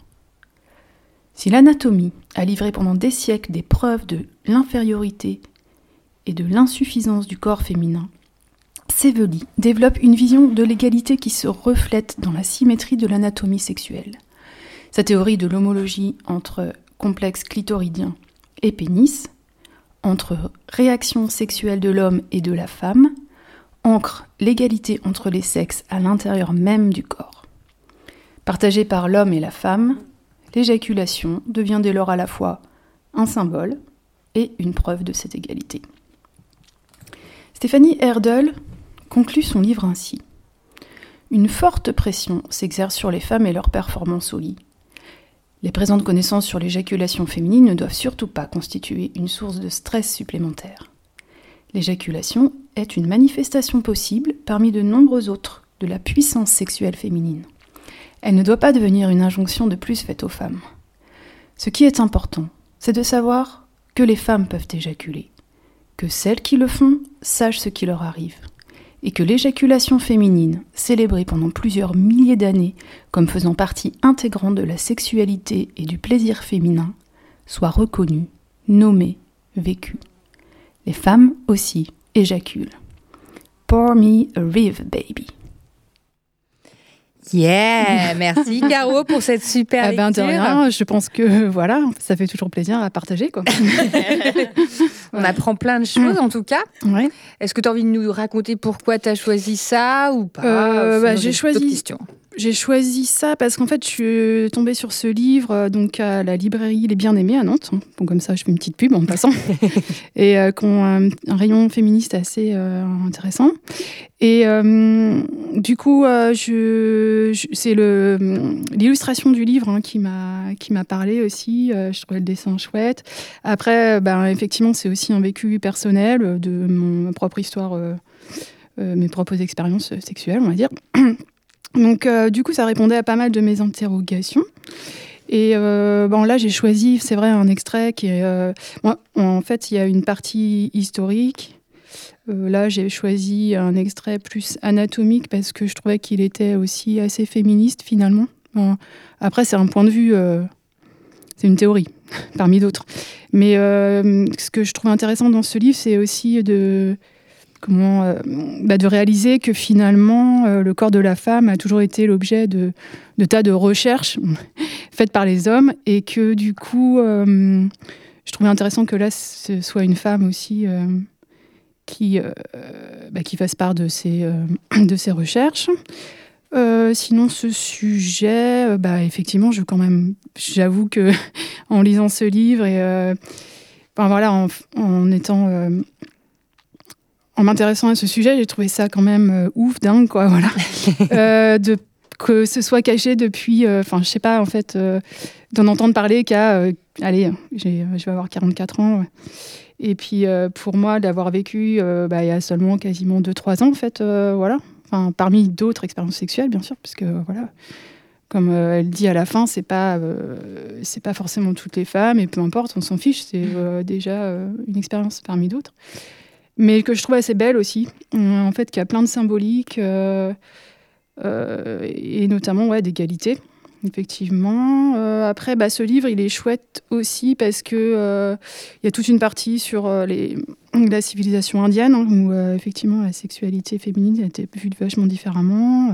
Si l'anatomie a livré pendant des siècles des preuves de l'infériorité et de l'insuffisance du corps féminin, Sevely développe une vision de l'égalité qui se reflète dans la symétrie de l'anatomie sexuelle. Sa théorie de l'homologie entre complexe clitoridien et pénis, entre réaction sexuelle de l'homme et de la femme, ancre l'égalité entre les sexes à l'intérieur même du corps. Partagée par l'homme et la femme, l'éjaculation devient dès lors à la fois un symbole et une preuve de cette égalité. Stéphanie Haerdle conclut son livre ainsi. Une forte pression s'exerce sur les femmes et leurs performances au lit. Les présentes connaissances sur l'éjaculation féminine ne doivent surtout pas constituer une source de stress supplémentaire. L'éjaculation est une manifestation possible parmi de nombreux autres de la puissance sexuelle féminine. Elle ne doit pas devenir une injonction de plus faite aux femmes. Ce qui est important, c'est de savoir que les femmes peuvent éjaculer, que celles qui le font sachent ce qui leur arrive, et que l'éjaculation féminine, célébrée pendant plusieurs milliers d'années comme faisant partie intégrante de la sexualité et du plaisir féminin, soit reconnue, nommée, vécue. Les femmes aussi éjaculent. Pour me a rive, baby. Yeah, merci Caro pour cette super lecture. Ah ben de rien, je pense que voilà, ça fait toujours plaisir à partager quoi. On ouais. apprend plein de choses en tout cas. Ouais. Est-ce que tu as envie de nous raconter pourquoi tu as choisi ça ou pas euh, bah, j'ai choisi j'ai choisi ça parce qu'en fait je suis tombée sur ce livre donc à la librairie Les Bien-Aimés à Nantes. Bon comme ça je fais une petite pub en passant et euh, qui ont un, un rayon féministe assez euh, intéressant. Et euh, du coup, euh, je, je, c'est le, l'illustration du livre hein, qui m'a, qui m'a parlé aussi. Euh, je trouvais le dessin chouette. Après, ben, effectivement, c'est aussi un vécu personnel de mon propre histoire, euh, euh, mes propres expériences sexuelles, on va dire. Donc, euh, du coup, ça répondait à pas mal de mes interrogations. Et euh, bon, là, j'ai choisi, c'est vrai, un extrait qui est... Euh, bon, en fait, il y a une partie historique. Euh, là, j'ai choisi un extrait plus anatomique parce que je trouvais qu'il était aussi assez féministe, finalement. Euh, après, c'est un point de vue... Euh, c'est une théorie. parmi d'autres. Mais euh, ce que je trouve intéressant dans ce livre, c'est aussi de, comment, euh, bah de réaliser que finalement, euh, le corps de la femme a toujours été l'objet de, de tas de recherches faites par les hommes, et que du coup, euh, je trouvais intéressant que là, ce soit une femme aussi euh, qui, euh, bah, qui fasse part de ses, euh, de ses recherches. Euh, sinon, ce sujet, euh, bah, effectivement, je, quand même, j'avoue que en lisant ce livre et euh, ben, voilà, en, en étant, euh, en m'intéressant à ce sujet, j'ai trouvé ça quand même euh, ouf, dingue, quoi, voilà, euh, de, que ce soit caché depuis, enfin, euh, je sais pas, en fait, euh, d'en entendre parler qu'à, euh, allez, j'ai, je vais avoir quarante-quatre ans. Ouais. Et puis, euh, pour moi, d'avoir vécu euh, bah, il y a seulement quasiment deux trois ans, en fait, euh, voilà. Enfin, parmi d'autres expériences sexuelles, bien sûr, parce que, voilà, comme euh, elle dit à la fin, c'est pas, euh, c'est pas forcément toutes les femmes, et peu importe, on s'en fiche, c'est euh, déjà euh, une expérience parmi d'autres. Mais que je trouve assez belle aussi, euh, en fait, qui a plein de symboliques, euh, euh, et notamment, ouais, d'égalité, effectivement. Euh, après, bah, ce livre, il est chouette aussi, parce qu'il euh, y a toute une partie sur euh, les... la civilisation indienne, hein, où euh, effectivement la sexualité féminine a été vue vachement différemment. Euh,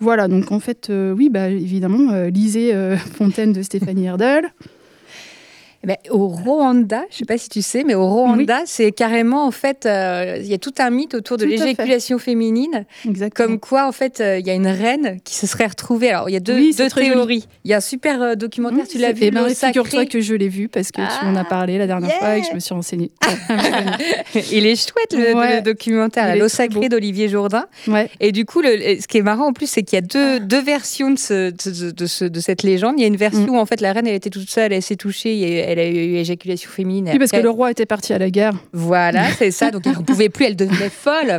voilà, donc en fait, euh, oui, bah, évidemment, euh, lisez euh, Fontaine de Stéphanie Haerdle. Eh bien, au Rwanda, je ne sais pas si tu sais, mais au Rwanda, oui. C'est carrément, en fait, il euh, y a tout un mythe autour de tout l'éjaculation féminine. Exactement. Comme quoi, en fait, il euh, y a une reine qui se serait retrouvée. Alors, il y a deux, oui, deux théories. Il y a un super euh, documentaire, mmh, tu l'as vu, eh ben, L'eau sacrée. Figure-toi que je l'ai vu, parce que ah, tu en as parlé la dernière yeah. fois et que je me suis renseignée. Il est chouette, le, ouais. le documentaire, L'eau sacrée d'Olivier Jourdain. Ouais. Et du coup, le, ce qui est marrant, en plus, c'est qu'il y a deux, deux versions de, ce, de, de, ce, de cette légende. Il y a une version mmh. où, en fait, la reine, elle était toute seule, elle s'est touchée, elle a eu éjaculation féminine. Oui, parce elle... que le roi était parti à la guerre. Voilà, c'est ça. Donc, elle ne pouvait plus, elle devenait folle.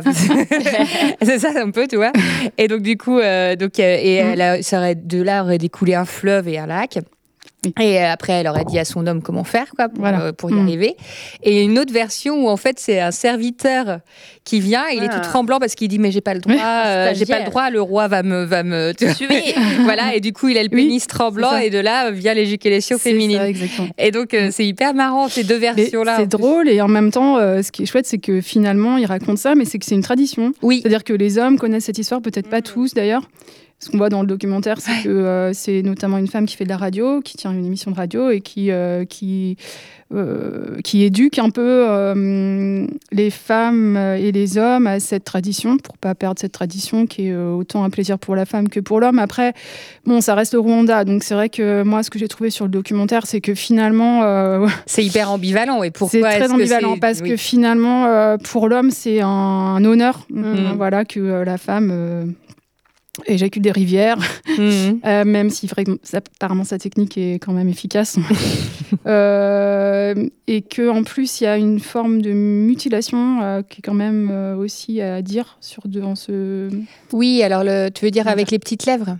C'est ça, un peu, tu vois. Et donc, du coup, euh, donc, euh, et elle a, ça aurait, de là aurait découlé un fleuve et un lac. Et après, elle aurait dit à son homme comment faire, quoi, pour, voilà. euh, pour y mmh. arriver. Et une autre version où, en fait, c'est un serviteur qui vient, et il ah. est tout tremblant parce qu'il dit « Mais j'ai pas le droit, euh, j'ai pas le droit, le roi va me... Va me... » Voilà, et du coup, il a le pénis oui, tremblant, et de là vient l'éjaculation féminine. Ça, exactement. Et donc, euh, c'est hyper marrant, ces deux versions-là. Mais c'est drôle, et en même temps, euh, ce qui est chouette, c'est que finalement, il raconte ça, mais c'est que c'est une tradition. Oui. C'est-à-dire que les hommes connaissent cette histoire, peut-être mmh. pas tous, d'ailleurs. Ce qu'on voit dans le documentaire, c'est ouais. que euh, c'est notamment une femme qui fait de la radio, qui tient une émission de radio et qui, euh, qui, euh, qui éduque un peu euh, les femmes et les hommes à cette tradition, pour ne pas perdre cette tradition qui est euh, autant un plaisir pour la femme que pour l'homme. Après, bon, ça reste au Rwanda, donc c'est vrai que moi, ce que j'ai trouvé sur le documentaire, c'est que finalement... Euh, c'est hyper ambivalent. Et pourquoi c'est très est-ce ambivalent, que c'est... parce oui. que finalement, euh, pour l'homme, c'est un, un honneur mm-hmm. voilà, que euh, la femme... Euh, éjacule des rivières, mmh. euh, même si apparemment sa technique est quand même efficace. euh, et qu'en plus, il y a une forme de mutilation euh, qui est quand même euh, aussi à dire sur devant ce... Oui, alors le, tu veux dire avec les petites lèvres ?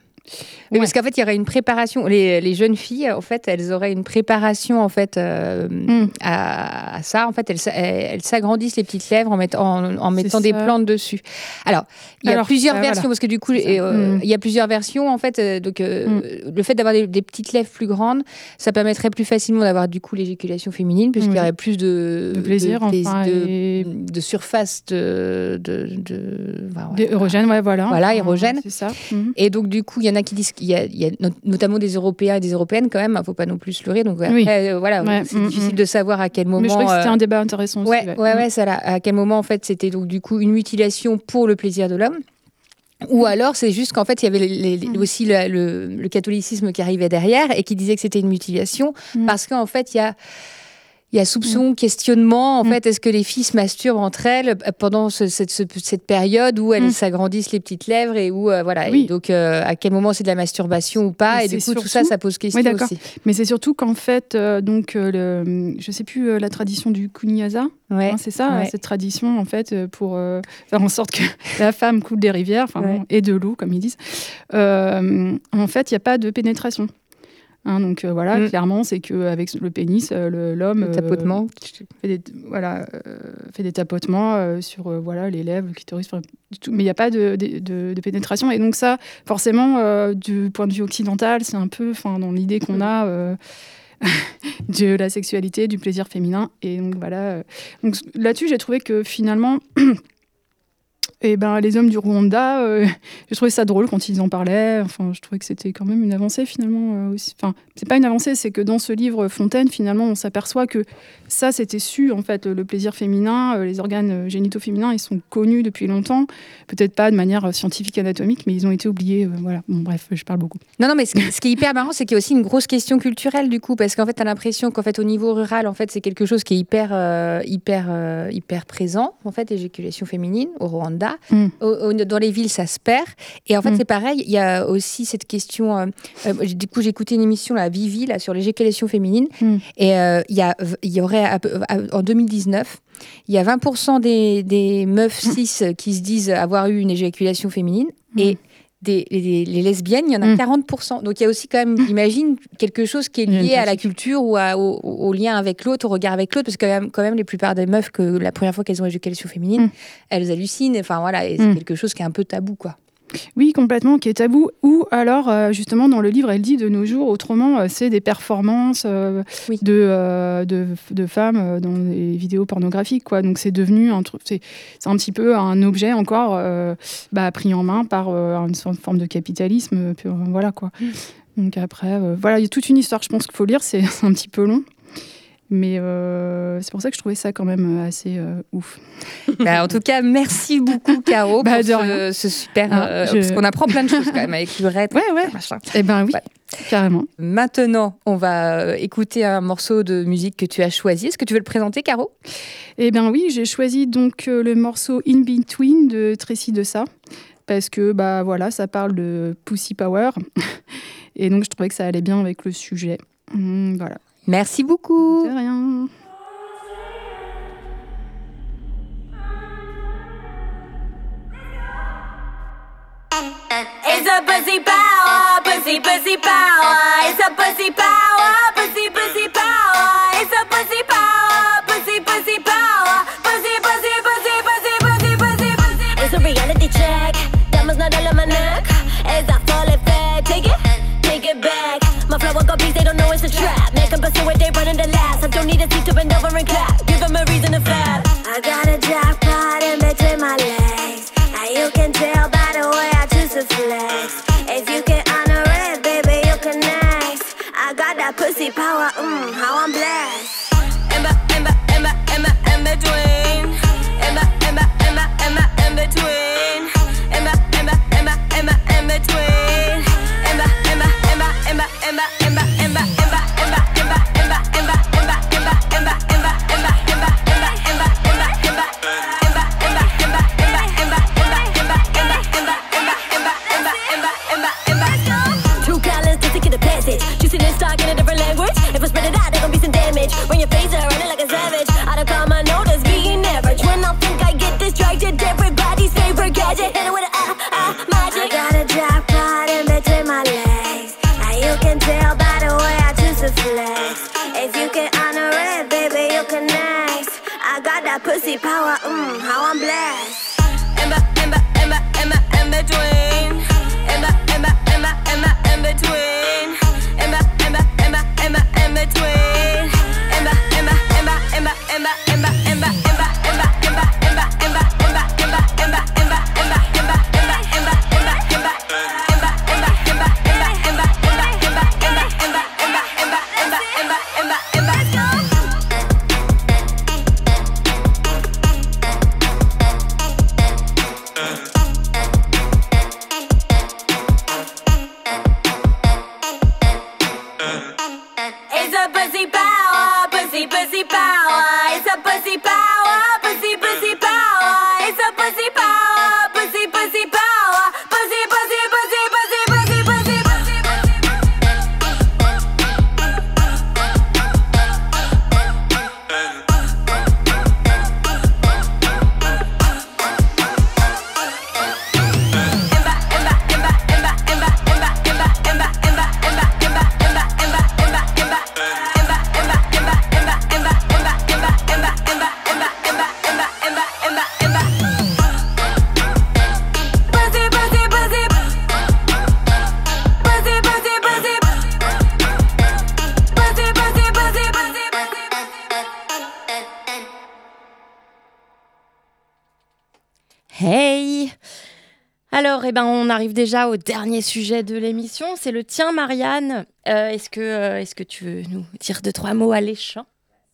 Ouais. Parce qu'en fait, il y aurait une préparation. Les, les jeunes filles, en fait, elles auraient une préparation en fait euh, mm. à, à ça. En fait, elles, elles s'agrandissent les petites lèvres en mettant, en, en mettant des plantes dessus. Alors, il y a Alors, plusieurs ça, versions voilà. parce que du coup, il euh, mm. y a plusieurs versions en fait. Euh, donc, euh, mm. le fait d'avoir des, des petites lèvres plus grandes, ça permettrait plus facilement d'avoir du coup l'éjaculation féminine, puisqu'il mm. y aurait plus de, de plaisir, de, enfin, de, et... de surface de, de, de bah, ouais, érogène, voilà. Ouais, voilà. Voilà, érogène. C'est ça. Mm. Et donc, du coup, il y en a qui disent qu'il y a, il y a notamment des Européens et des Européennes quand même, il ne faut pas non plus se leurrer, donc après, oui. euh, voilà, ouais. c'est mmh, difficile mmh. de savoir à quel moment... Mais je crois que c'était euh... un débat intéressant ouais, aussi. Ouais, ouais, mmh. ouais, ça là, à quel moment en fait c'était donc du coup une mutilation pour le plaisir de l'homme, ou alors c'est juste qu'en fait il y avait les, les, mmh. aussi le, le, le catholicisme qui arrivait derrière et qui disait que c'était une mutilation, mmh. parce qu'en fait il y a... Il y a soupçon, mmh. questionnement, en mmh. fait, est-ce que les filles se masturbent entre elles pendant ce, cette, ce, cette période où elles mmh. s'agrandissent les petites lèvres et où, euh, voilà, oui. et donc euh, à quel moment c'est de la masturbation ou pas, mais et du coup surtout... tout ça, ça pose question oui, d'accord. aussi. Mais c'est surtout qu'en fait, euh, donc, euh, le, je sais plus, euh, la tradition du kunyaza, ouais. hein, c'est ça, ouais. cette tradition, en fait, pour euh, faire en sorte que la femme coule des rivières, enfin, ouais. et de l'eau, comme ils disent, euh, en fait, il n'y a pas de pénétration. Hein, donc euh, voilà, mmh. clairement, c'est qu'avec le pénis, euh, le, l'homme euh, tapotement. Fait, des, voilà, euh, fait des tapotements euh, sur euh, voilà, les lèvres, le clitoris, mais il n'y a pas de, de, de, de pénétration. Et donc ça, forcément, euh, du point de vue occidental, c'est un peu dans l'idée qu'on a... Euh, de la sexualité, du plaisir féminin. Et donc voilà. Donc, là-dessus, j'ai trouvé que finalement, et ben, les hommes du Rwanda, euh, j'ai trouvé ça drôle quand ils en parlaient. Enfin, je trouvais que c'était quand même une avancée finalement. Euh, aussi. Enfin, c'est pas une avancée, c'est que dans ce livre Fontaine, finalement, on s'aperçoit que ça, c'était su en fait, le plaisir féminin, euh, les organes génitaux féminins, ils sont connus depuis longtemps. Peut-être pas de manière scientifique anatomique, mais ils ont été oubliés. Euh, voilà. Bon, bref, je parle beaucoup. Non, non, mais ce, ce qui est hyper marrant, c'est qu'il y a aussi une grosse question culturelle du coup, parce qu'en fait, t'as l'impression qu'en fait, au niveau rural, en fait, c'est quelque chose qui est hyper, euh, hyper, euh, hyper présent. En fait, l'éjaculation féminine au Rwanda. Mm. Au, au, dans les villes, ça se perd. Et en fait, mm. c'est pareil, il y a aussi cette question... Euh, euh, du coup, j'ai écouté une émission, là, Vivi, là, sur l'éjaculation féminine. Mm. Et il euh, y, y aurait, à, à, en deux mille dix-neuf, il y a vingt pour cent des, des meufs cis qui se disent avoir eu une éjaculation féminine. Mm. Et des, les, les lesbiennes, il y en a mm. quarante pour cent. Donc, il y a aussi quand même, j'imagine, quelque chose qui est lié à la culture ou à, au, au lien avec l'autre, au regard avec l'autre, parce que quand même, les plupart des meufs, que la première fois qu'elles ont éjaculation féminine, mm. elles hallucinent, enfin voilà, et c'est mm. quelque chose qui est un peu tabou, quoi. Oui, complètement, qui est tabou. Ou alors, euh, justement, dans le livre, elle dit de nos jours, autrement, euh, c'est des performances euh, oui. de, euh, de, de femmes euh, dans les vidéos pornographiques, quoi. Donc, c'est devenu un truc, c'est, c'est un petit peu un objet encore euh, bah, pris en main par euh, une forme de capitalisme. Puis, euh, voilà, quoi. Mmh. Donc, après, euh, voilà, il y a toute une histoire, je pense qu'il faut lire, c'est, c'est un petit peu long. Mais euh, c'est pour ça que je trouvais ça quand même assez euh, ouf. Bah, en tout cas, merci beaucoup, Caro, bah, pour ce, ce super... Non, euh, je... Parce qu'on apprend plein de choses quand même avec l'urette. Ouais, ouais. Machin. Eh ben oui, ouais. Carrément. Maintenant, on va écouter un morceau de musique que tu as choisi. Est-ce que tu veux le présenter, Caro ? Eh ben oui, j'ai choisi donc le morceau In Between de Tracy de Sa. Parce que, bah voilà, ça parle de Pussy Power. Et donc, je trouvais que ça allait bien avec le sujet. Mmh, voilà. Merci beaucoup. De rien. It's a pussy power, pussy pussy power. It's a pussy power, pussy pussy power. It's a pussy power, pussy pussy power. Pussy pussy pussy pussy pussy pussy pussy. It's a reality check. Diamonds not all on my neck. Is that all it fair? Take it, take it back. My flow will go please, they don't know it's a trap. Make them pursue it, they running the last. I don't need a seat to bend over and clap. Give them a reason to flap. I got a jackpot in between my legs. Now you can tell by the way I choose to flex. If you can honor it, baby, you can next. I got that pussy power, mmm, how I'm blessed. In my, in my, in my, in my, in between. In my, in my, in my, in my, in between. In my, in my, in my, in my, in between. In my, in my, in my, in my, in my, in my, in my, in my. When your face are running like a savage, I don't call my notice being average. When I think I get distracted, everybody's favorite gadget, hit it with a ah ah magic. I got a jackpot in between my legs. Now you can tell by the way I choose to flex. If you can honor it, baby, you can next. I got that pussy power, mmm, how I'm blessed. In my, in my, in my, in my, in between. In my, in my, in my, in my, in between. In my, in my, in my, in my, in between. Emba, emba, emba, emba, emba, emba, emba, emba, emba, emba, emba, emba, emba, emba, emba, emba, emba, emba, emba. It's a pussy power, pussy pussy power. It's a Hey! Alors, eh ben, on arrive déjà au dernier sujet de l'émission, c'est le tien, Marianne. Euh, est-ce que, euh, est-ce que tu veux nous dire deux, trois mots alléchants?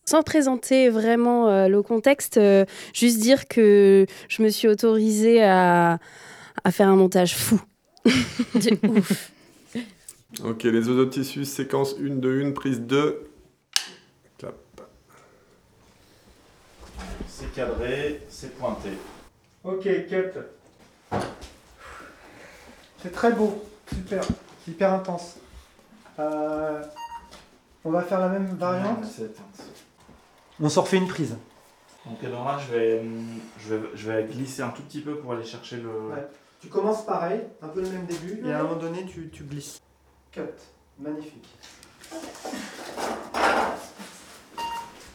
Sans présenter vraiment euh, le contexte, euh, juste dire que je me suis autorisée à, à faire un montage fou. De ouf. Ok, les odotissus, séquence un, deux, un, prise deux. Clap. C'est cadré, c'est pointé. Ok, cut. C'est très beau, super, c'est hyper intense. Euh, on va faire la même variante. Ouais, on s'en refait une prise. Donc alors là, je vais, je, vais, je vais glisser un tout petit peu pour aller chercher le... Ouais. Tu commences pareil, un peu le même début, et à un moment donné, tu, tu glisses. Cut, magnifique.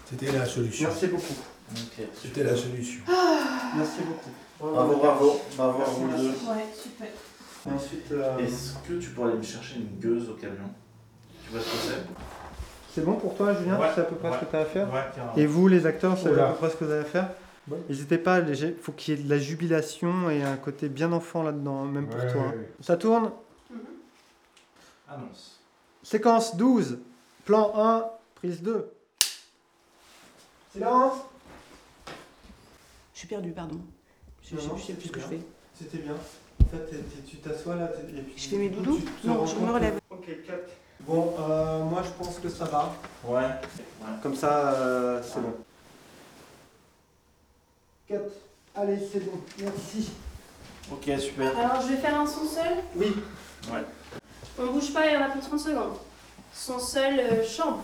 C'était la solution. Merci beaucoup. Okay. C'était la solution. Ah. Merci beaucoup. Bravo, bravo, bravo, bravo vous deux. Ouais, super. Et ensuite, euh... est-ce que tu pourrais aller me chercher une gueuse au camion? Tu vois ce que c'est? C'est bon pour toi, Julien? Ouais, c'est à peu près ouais. ce que tu as à faire. Ouais, et vous, les acteurs, c'est Oula. à peu près ce que vous avez à faire. Ouais. N'hésitez pas, il faut qu'il y ait de la jubilation et un côté bien enfant là-dedans, même ouais, pour toi. Ouais, ouais. Ça tourne. Mm-hmm. Annonce. Séquence douze, plan un, prise deux. Silence. Je suis perdu, pardon. Je, non, je, je sais plus ce que bien. je fais. C'était bien. Là, t'es, t'es, tu t'assois là, et puis... Je fais mes doudous tu, Non, je me relève. Ok, quatre. Bon, euh, moi je pense que ça va. Ouais. ouais. Comme ça, euh, c'est ouais. bon. quatre. Allez, c'est bon. Merci. Ok, super. Alors, je vais faire un son seul? Oui. Ouais. On bouge pas et on a pour trente secondes. Son seul, euh, chambre.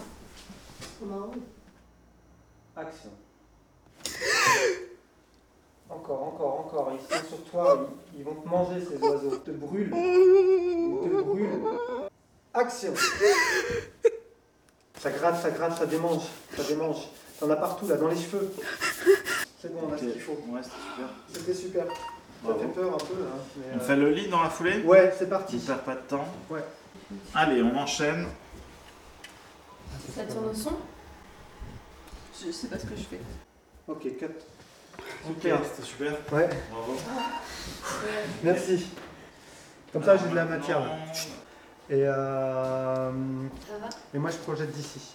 Non. Action. Encore, encore, encore, ils sont sur toi, ils, ils vont te manger ces oiseaux, ils te brûlent, ils te brûlent. Action. Ça gratte, ça gratte, ça démange, ça démange. T'en as partout là, dans les cheveux. C'est bon, on a okay. ce qu'il faut. Ouais, c'était super. C'était super. Ça fait peur un peu là. Mais on euh... fait le lit dans la foulée? Ouais, c'est parti. On perd pas de temps. Ouais. Allez, on enchaîne. Ça tourne au son? Je sais pas ce que je fais. Ok, cut. Super, okay. C'était super. Ouais. Bravo. Merci. Comme ça, j'ai de la matière. Là. Et euh... ça va? Et moi, je projette d'ici.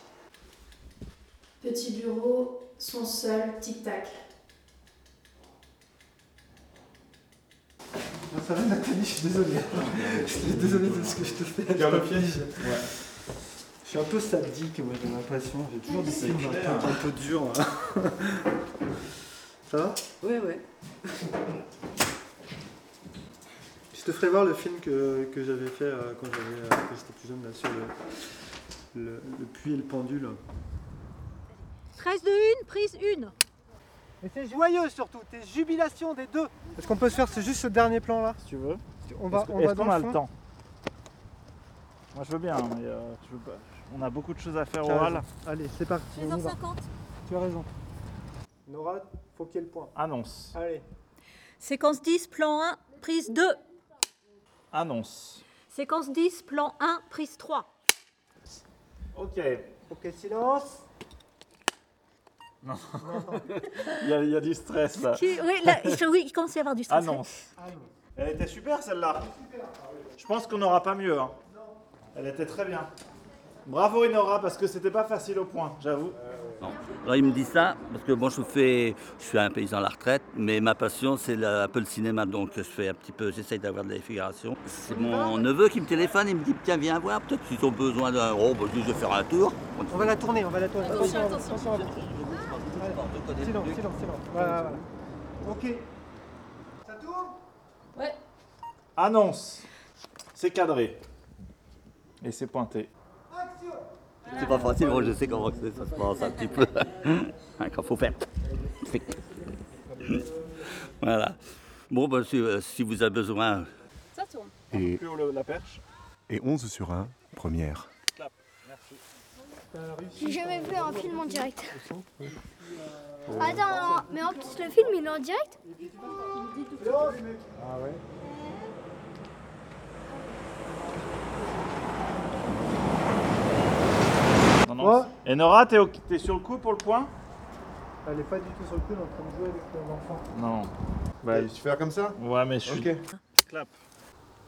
Petit bureau, son seul, tic-tac. Non, ça va, Nathalie, je suis désolé. Je suis désolé de ce que je te fais. Garde le piège. Ouais. Je suis un peu sadique, moi, j'ai l'impression. J'ai toujours des signes un, un peu durs. Ça va? Ouais, ouais. Je te ferai voir le film que, que j'avais fait euh, quand, j'avais, euh, quand j'étais plus jeune, là, sur le, le, le puits et le pendule. treize, deux, un, prise un. Mais c'est joyeux surtout, tes jubilations des deux. Est-ce qu'on peut se faire c'est juste ce dernier plan là? Si tu veux. On va, est-ce on est-ce va qu'on dans a le, le temps? Moi je veux bien, mais euh, tu veux pas. On a beaucoup de choses à faire au oral. Allez, c'est parti. treize heures cinquante. Tu as raison. Nora, faut qu'il y ait le point. Annonce. Allez. Séquence dix, plan un, prise deux. Annonce. Séquence dix, plan un, prise trois. Ok. Ok, silence. Non. non. il, y a, il y a du stress là. Tu, oui, là, je, oui, il commence à y avoir du stress. Annonce. Elle était super celle-là. Je pense qu'on n'aura pas mieux. Hein. Elle était très bien. Bravo Inora, parce que c'était pas facile au point, j'avoue. Non. Alors, il me dit ça parce que bon, je fais, je suis un paysan à la retraite, mais ma passion c'est le, un peu le cinéma, donc je fais un petit peu, j'essaye d'avoir de la figuration. C'est mon neveu qui me téléphone, il me dit tiens viens voir, peut-être qu'ils ont besoin d'un oh, bah, je vais faire un tour. On va la tourner, on va la tourner. Attention, attention. attention. attention. C'est long, c'est long, c'est long. Voilà, voilà. Ok. Ça tourne? Ouais. Annonce. C'est cadré. Et c'est pointé. C'est pas facile, moi je sais comment c'est, ça se passe un petit peu. Quand faut faire. Voilà. Bon, ben, si, euh, si vous avez besoin. Ça tourne. Et, et onze sur un, première. Clap, merci. J'ai jamais vu un film en direct. Attends, mais en plus le film il est en direct? Ah ouais? Ouais. Et Nora, t'es, au, t'es sur le coup pour le point? Elle est pas du tout sur le coup, elle est en train de jouer avec l'enfant. Non. Bye. Tu fais faire comme ça? Ouais, mais je suis... Ok. Clap.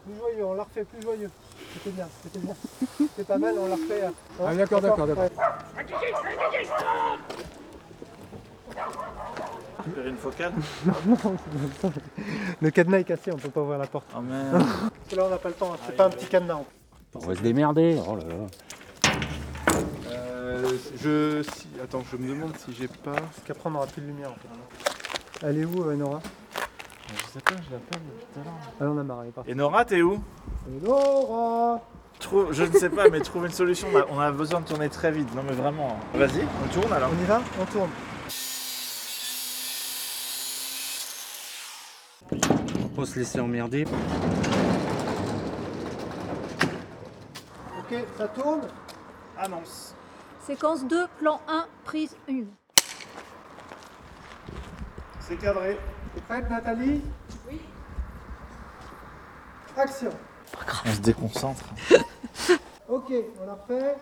Plus joyeux, on la refait, plus joyeux. C'était bien, c'était bien. C'est pas mal, on la refait. Hein. Ah, d'accord, d'accord, d'accord. Tu perds une focale? Non, non, c'est pas ça. Le cadenas est cassé, on peut pas ouvrir la porte. Oh merde. Là, on n'a pas le temps, hein. C'est ah, pas un petit cadenas. On va se démerder, oh là là. Euh, je... Si... Attends, je me demande si j'ai pas... Qu'après, on n'aura plus de lumière, en fait. Elle est où, Enora? Je sais pas, je l'appelle depuis tout à l'heure. Allez, on a marre, elle est partie. Enora, t'es où? Enora Trou... Je ne sais pas, mais trouve une solution, on a... on a besoin de tourner très vite. Non mais vraiment... Vas-y, on tourne alors. On y va? On tourne. Faut se laisser emmerder. Ok, ça tourne. Annonce. Séquence deux, plan un, prise un. C'est cadré. T'es prête, Nathalie? Oui. Action. On se déconcentre. Ok, on la fait.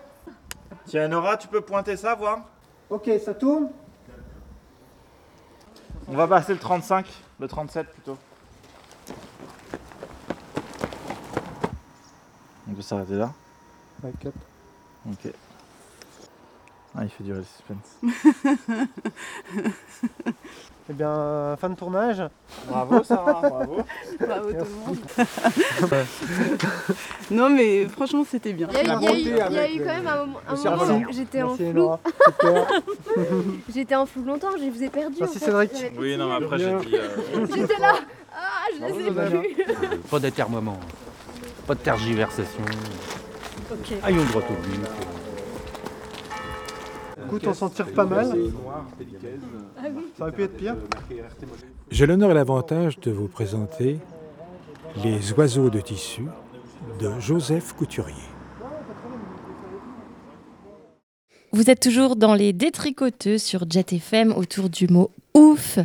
Tiens, Nora, tu peux pointer ça, voir? Ok, ça tourne. On va passer le trente-cinq, le trente-sept plutôt. On peut s'arrêter là? Back up. Ok. Ah, il fait durer le suspense. Eh bien, fin de tournage. Bravo Sarah, bravo. Bravo tout le monde. Non mais franchement c'était bien. Il y a, il y a, eu, il y a eu quand même un, un moment où j'étais en flou. J'étais en flou longtemps, je vous ai perdu. Merci en fait. Cédric. Oui, non mais après j'ai dit... Euh... J'étais là, ah je les ai vus. Pas d'atermoiement, pas de tergiversation. Okay. Ayons droit au but. Écoute, on s'en tire pas mal. Ça aurait pu être pire. J'ai l'honneur et l'avantage de vous présenter Les oiseaux de tissu de Joseph Couturier. Vous êtes toujours dans les détricoteuses sur JetFM autour du mot ouf.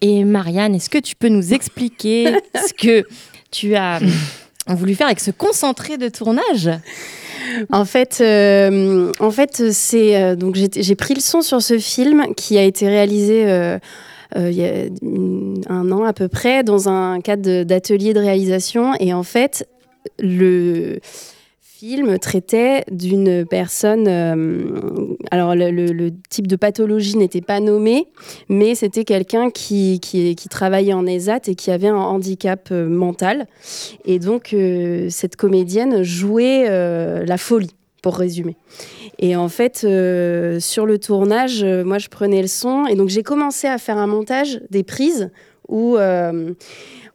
Et Marianne, est-ce que tu peux nous expliquer ce que tu as voulu faire avec ce concentré de tournage ? En fait, euh, en fait, c'est euh, donc j'ai, j'ai pris le son sur ce film qui a été réalisé euh, euh, il y a une, un an à peu près dans un cadre de, d'atelier de réalisation, et en fait le film traitait d'une personne. Euh, alors le, le, le type de pathologie n'était pas nommé, mais c'était quelqu'un qui, qui, qui travaillait en ESAT et qui avait un handicap euh, mental. Et donc euh, cette comédienne jouait euh, la folie, pour résumer. Et en fait, euh, sur le tournage, euh, moi je prenais le son, et donc j'ai commencé à faire un montage des prises où... Euh,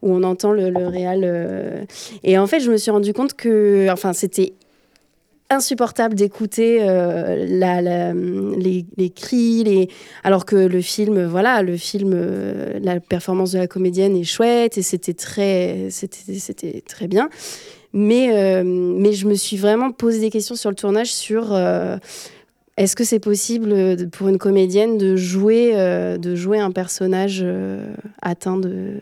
où on entend le, le réal. Euh... Et en fait, je me suis rendu compte que, enfin, c'était insupportable d'écouter euh, la, la, les, les cris, les... alors que le film, voilà, le film, euh, la performance de la comédienne est chouette et c'était très, c'était, c'était très bien. Mais, euh, mais je me suis vraiment posé des questions sur le tournage sur. Euh, Est-ce que c'est possible pour une comédienne de jouer, euh, de jouer un personnage euh, atteint de,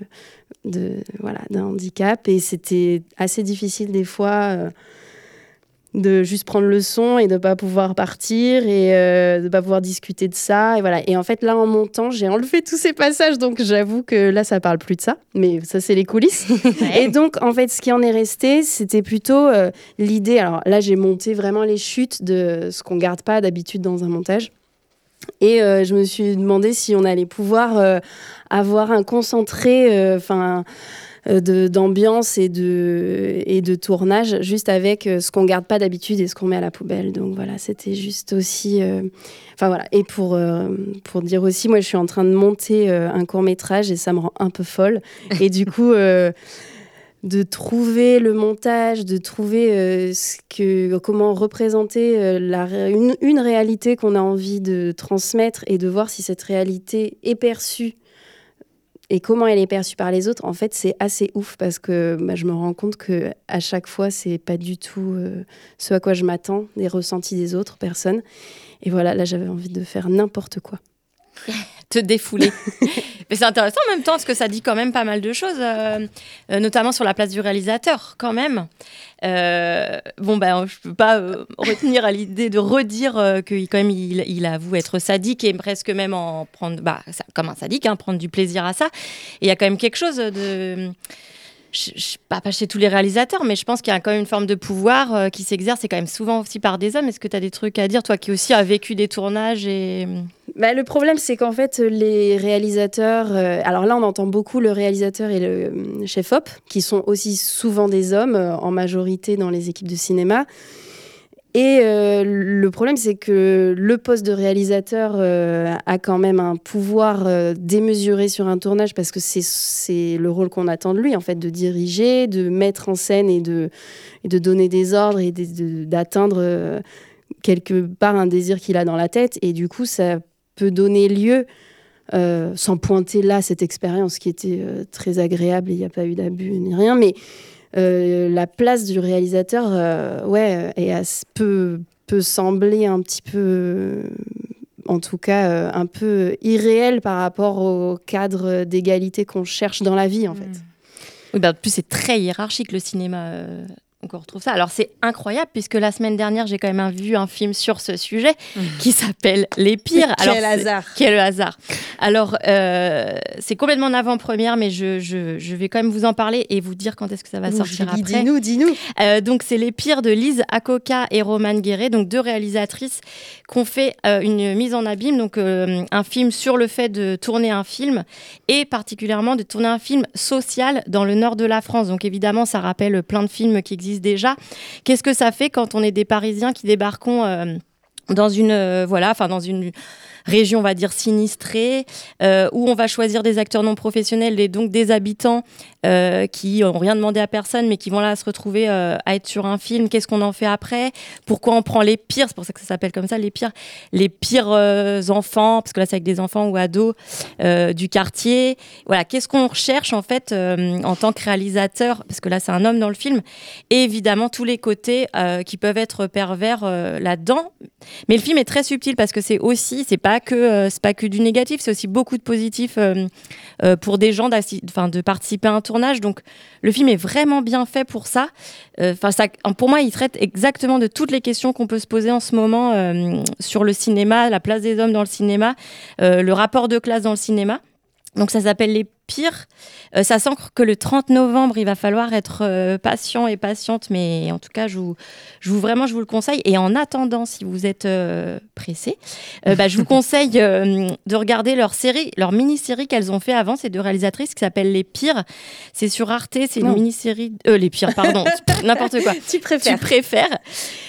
de, voilà, d'un handicap? Et c'était assez difficile des fois euh, de juste prendre le son et de ne pas pouvoir partir et euh, de ne pas pouvoir discuter de ça. Et, voilà. Et en fait, là, en montant, j'ai enlevé tous ces passages. Donc, j'avoue que là, ça ne parle plus de ça. Mais ça, c'est les coulisses. Et donc, en fait, ce qui en est resté, c'était plutôt euh, l'idée... Alors là, j'ai monté vraiment les chutes de ce qu'on ne garde pas d'habitude dans un montage. Et euh, je me suis demandé si on allait pouvoir euh, avoir un concentré... enfin. Euh, De, d'ambiance et de, et de tournage, juste avec ce qu'on garde pas d'habitude et ce qu'on met à la poubelle. Donc voilà, c'était juste aussi... Euh... Enfin voilà, et pour, euh, pour dire aussi, moi je suis en train de monter euh, un court-métrage et ça me rend un peu folle. Et du coup, euh, de trouver le montage, de trouver euh, ce que, comment représenter euh, la, une, une réalité qu'on a envie de transmettre et de voir si cette réalité est perçue et comment elle est perçue par les autres, en fait, c'est assez ouf parce que bah, je me rends compte qu'à chaque fois, c'est pas du tout euh, ce à quoi je m'attends, des ressentis des autres personnes. Et voilà, là, j'avais envie de faire n'importe quoi. te défouler. Mais c'est intéressant en même temps, parce que ça dit quand même pas mal de choses, euh, euh, notamment sur la place du réalisateur, quand même. Euh, bon, ben, je peux pas euh, retenir à l'idée de redire euh, qu'il quand même, il, il avoue être sadique et presque même en prendre, bah, ça, comme un sadique, hein, prendre du plaisir à ça. Et il y a quand même quelque chose de... Je, je, pas, pas chez tous les réalisateurs, mais je pense qu'il y a quand même une forme de pouvoir euh, qui s'exerce, c'est quand même souvent aussi par des hommes. Est-ce que tu as des trucs à dire, toi qui aussi as vécu des tournages et... Bah, le problème, c'est qu'en fait, les réalisateurs... Euh, alors là, on entend beaucoup le réalisateur et le euh, chef-op, qui sont aussi souvent des hommes, euh, en majorité dans les équipes de cinéma. Et euh, le problème, c'est que le poste de réalisateur euh, a quand même un pouvoir euh, démesuré sur un tournage, parce que c'est, c'est le rôle qu'on attend de lui, en fait, de diriger, de mettre en scène et de, et de donner des ordres et de, de, d'atteindre euh, quelque part un désir qu'il a dans la tête. Et du coup, ça peut donner lieu, euh, sans pointer là cette expérience qui était euh, très agréable, il n'y a pas eu d'abus ni rien, mais euh, la place du réalisateur euh, ouais, et peut, peut sembler un petit peu, en tout cas euh, un peu irréelle par rapport au cadre d'égalité qu'on cherche dans la vie, en mmh. fait. Oui, ben, en plus c'est très hiérarchique le cinéma... Euh... On retrouve ça. Alors, c'est incroyable, puisque la semaine dernière, j'ai quand même vu un film sur ce sujet mmh. qui s'appelle Les Pires. Alors, quel hasard. Quel hasard. Alors, euh, c'est complètement en avant-première, mais je, je, je vais quand même vous en parler et vous dire quand est-ce que ça va Ouh, sortir après. Dis-nous, dis-nous. Euh, donc, c'est Les Pires de Lise Akoka et Romane Gueret, donc deux réalisatrices qui ont fait euh, une mise en abîme, donc euh, un film sur le fait de tourner un film et particulièrement de tourner un film social dans le nord de la France. Donc, évidemment, ça rappelle plein de films qui existent déjà. Qu'est-ce que ça fait quand on est des Parisiens qui débarquons euh, dans une euh, voilà, enfin dans une région, on va dire sinistrée, euh, où on va choisir des acteurs non professionnels et donc des habitants euh, qui n'ont rien demandé à personne, mais qui vont là se retrouver euh, à être sur un film. Qu'est-ce qu'on en fait après ? Pourquoi on prend les pires ? C'est pour ça que ça s'appelle comme ça, les pires, les pires euh, enfants, parce que là c'est avec des enfants ou ados euh, du quartier. Voilà, qu'est-ce qu'on recherche en fait euh, en tant que réalisateur ? Parce que là c'est un homme dans le film, et évidemment tous les côtés euh, qui peuvent être pervers euh, là-dedans. Mais le film est très subtil parce que c'est aussi, c'est pas que euh, c'est pas que du négatif, c'est aussi beaucoup de positif euh, euh, pour des gens enfin de participer à un tournage. Donc le film est vraiment bien fait pour ça. Enfin euh, pour moi, il traite exactement de toutes les questions qu'on peut se poser en ce moment euh, sur le cinéma, la place des hommes dans le cinéma, euh, le rapport de classe dans le cinéma. Donc ça s'appelle Les Pires. Euh, ça sent que le trente novembre, il va falloir être euh, patient et patiente, mais en tout cas, je vous, je vous, vraiment, je vous le conseille. Et en attendant, si vous êtes euh, pressés, euh, bah, je vous conseille euh, de regarder leur série, leur mini-série qu'elles ont fait avant, ces deux réalisatrices qui s'appellent Les Pires. C'est sur Arte, c'est non. une mini-série... Euh, Les Pires, pardon, n'importe quoi. Tu préfères. Tu préfères.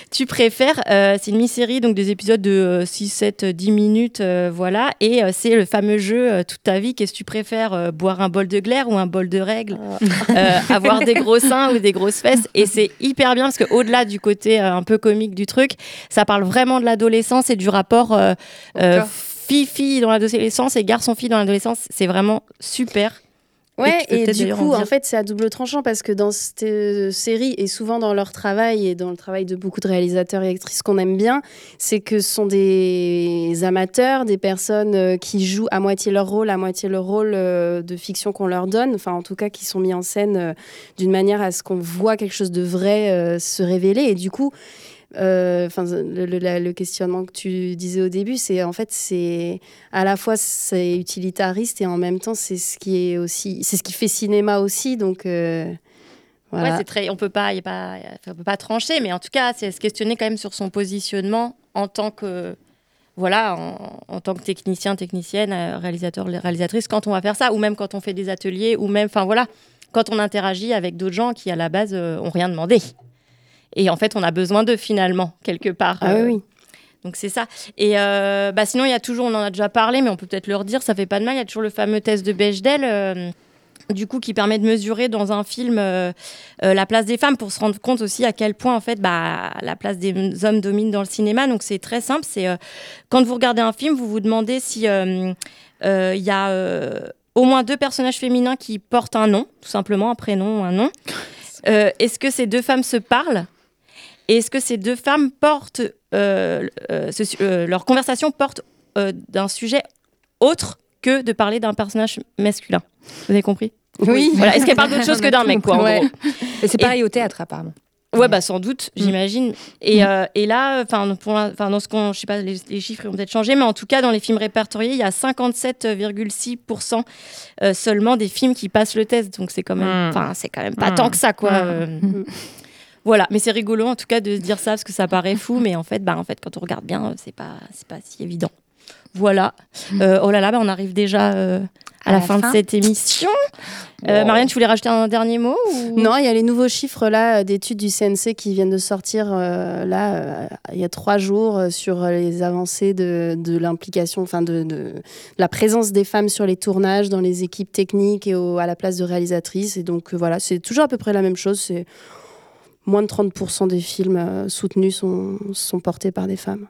Tu préfères. Euh, c'est une mini-série, donc des épisodes de euh, six, sept, dix minutes, euh, voilà. Et euh, c'est le fameux jeu euh, toute ta vie, qu'est-ce que tu préfères euh, boire un bol de glaire ou un bol de règles, euh, avoir des gros seins ou des grosses fesses. Et c'est hyper bien parce qu'au-delà du côté euh, un peu comique du truc, ça parle vraiment de l'adolescence et du rapport euh, euh, fille-fille dans l'adolescence et garçon-fille dans l'adolescence. C'est vraiment super. Ouais, et, et du coup, en, en fait, c'est à double tranchant parce que dans cette euh, série, et souvent dans leur travail, et dans le travail de beaucoup de réalisateurs et actrices qu'on aime bien, c'est que ce sont des amateurs, des personnes euh, qui jouent à moitié leur rôle, à moitié le rôle euh, de fiction qu'on leur donne, enfin en tout cas qui sont mis en scène euh, d'une manière à ce qu'on voit quelque chose de vrai euh, se révéler. Et du coup, euh, le, le, la, le questionnement que tu disais au début, c'est en fait c'est à la fois c'est utilitariste et en même temps c'est ce qui est aussi c'est ce qui fait cinéma aussi, donc euh, voilà. Ouais, c'est très, on peut pas y a pas on peut pas trancher, mais en tout cas c'est se questionner quand même sur son positionnement en tant que voilà en, en tant que technicien technicienne réalisateur réalisatrice quand on va faire ça, ou même quand on fait des ateliers, ou même enfin voilà quand on interagit avec d'autres gens qui à la base euh, ont rien demandé. Et en fait, on a besoin d'eux, finalement, quelque part. Ah euh, oui. Donc, c'est ça. Et euh, bah, sinon, il y a toujours, on en a déjà parlé, mais on peut peut-être le redire, ça fait pas de mal, il y a toujours le fameux test de Bechdel, euh, du coup, qui permet de mesurer dans un film euh, euh, la place des femmes pour se rendre compte aussi à quel point, en fait, bah, la place des hommes domine dans le cinéma. Donc, c'est très simple. C'est euh, quand vous regardez un film, vous vous demandez si il euh, euh, y a euh, au moins deux personnages féminins qui portent un nom, tout simplement, un prénom ou un nom. Euh, est-ce que ces deux femmes se parlent ? Et est-ce que ces deux femmes portent, euh, euh, ce, euh, leur conversation porte euh, d'un sujet autre que de parler d'un personnage masculin. Vous avez compris ? Oui. Voilà. Est-ce qu'elle parle d'autre chose que d'un mec, quoi, en ouais. gros. Et c'est pareil et... au théâtre, apparemment. Ouais, bah sans doute, mmh. j'imagine. Et, mmh. euh, et là, enfin, pour, enfin, dans ce qu'on, je sais pas, les, les chiffres ont peut-être changé, mais en tout cas, dans les films répertoriés, il y a cinquante-sept virgule six pour cent euh, seulement des films qui passent le test. Donc c'est quand même, enfin, mmh. c'est quand même pas mmh. tant que ça, quoi. Mmh. Euh, mmh. Voilà, mais c'est rigolo en tout cas de se dire ça parce que ça paraît fou, mais en fait, bah en fait, quand on regarde bien, c'est pas, c'est pas si évident. Voilà. Euh, oh là là, bah, on arrive déjà. Euh... À la, à la fin, fin de cette émission. Wow. Euh, Marianne, tu voulais rajouter un dernier mot ou... Non, il y a les nouveaux chiffres là, d'études du C N C qui viennent de sortir euh, là, euh, il y a trois jours euh, sur les avancées de, de l'implication, enfin de, de, de la présence des femmes sur les tournages, dans les équipes techniques et au, à la place de réalisatrices. Et donc euh, voilà, c'est toujours à peu près la même chose. C'est moins de trente pour cent des films euh, soutenus sont, sont portés par des femmes.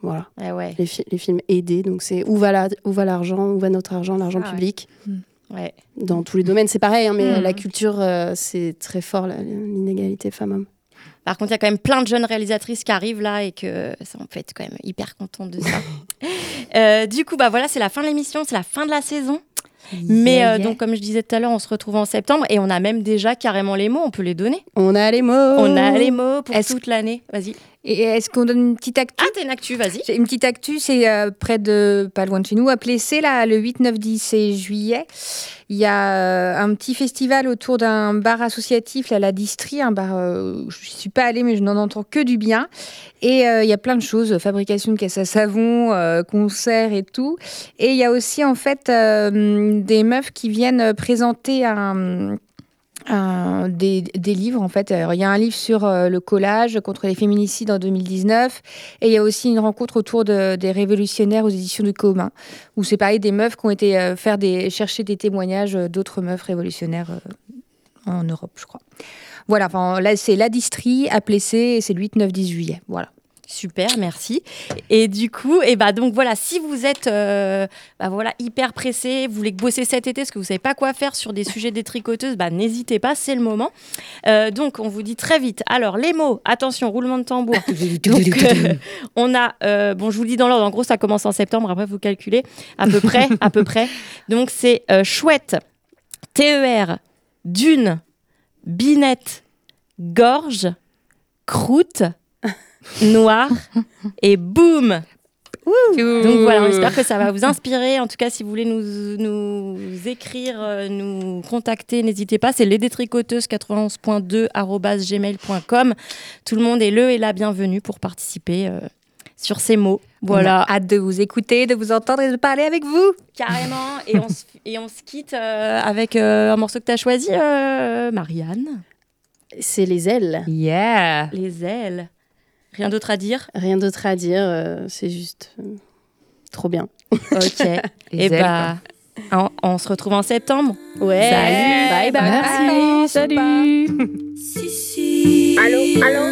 Voilà, eh ouais. les, fi- les films aidés, donc c'est où va, la, où va l'argent, où va notre argent, l'argent ah public. Ouais. Ouais. Dans tous les domaines, c'est pareil, hein, mais mmh. la culture, euh, c'est très fort, la, l'inégalité femmes-hommes. Par contre, il y a quand même plein de jeunes réalisatrices qui arrivent là et que ça, on peut être quand même hyper contente de ça. euh, du coup, bah, voilà, c'est la fin de l'émission, c'est la fin de la saison. Mais yeah, euh, yeah. donc comme je disais tout à l'heure, on se retrouve en septembre et on a même déjà carrément les mots, on peut les donner. On a les mots. On a les mots pour est-ce... toute l'année. Vas-y. Et est-ce qu'on donne une petite actu ? Ah, t'es une actu, vas-y. J'ai une petite actu, c'est euh, près de, pas loin de chez nous, à Plessé, là, le huit, neuf, dix et juillet. Il y a euh, un petit festival autour d'un bar associatif, là, la Distrie, un bar euh, où je ne suis pas allée, mais je n'en entends que du bien. Et euh, il y a plein de choses, fabrication de caisses à savon, euh, concerts et tout. Et il y a aussi, en fait, euh, des meufs qui viennent présenter un... Un, des, des livres en fait. Alors, il y a un livre sur euh, le collage contre les féminicides en deux mille dix-neuf et il y a aussi une rencontre autour de, des révolutionnaires aux éditions du Commun où c'est pareil des meufs qui ont été euh, faire des, chercher des témoignages d'autres meufs révolutionnaires euh, en Europe je crois. Voilà, enfin, là c'est la Distrie à Plessé et c'est le huit, neuf, dix juillet. Voilà. Super, merci. Et du coup, et bah donc voilà, si vous êtes euh, bah voilà, hyper pressé, vous voulez bosser cet été, parce que vous ne savez pas quoi faire sur des sujets détricoteuses, bah n'hésitez pas, c'est le moment. Euh, donc, on vous dit très vite. Alors, les mots, attention, roulement de tambour. Donc, euh, on a, euh, bon, je vous le dis dans l'ordre, en gros, ça commence en septembre, après vous calculez, à peu près, à peu près. Donc, c'est euh, chouette, T E R, dune, binette, gorge, croûte, noir et boum. Donc voilà, on espère que ça va vous inspirer. En tout cas, si vous voulez nous, nous écrire, nous contacter, n'hésitez pas. C'est lesdétricoteuses quatre-vingt-onze point deux arobase gmail point com. Tout le monde est le et la bienvenue pour participer euh, sur ces mots. Voilà. On a hâte de vous écouter, de vous entendre et de parler avec vous. Carrément. Et on se, et on se quitte euh, avec euh, un morceau que tu as choisi, euh, Marianne. C'est Les Ailes. Yeah. Les Ailes. Rien d'autre à dire ? Rien d'autre à dire, euh, c'est juste euh, trop bien. Ok, et bah, on, on se retrouve en septembre. Ouais, salut, bye bye. Merci, salut. Allô, allô,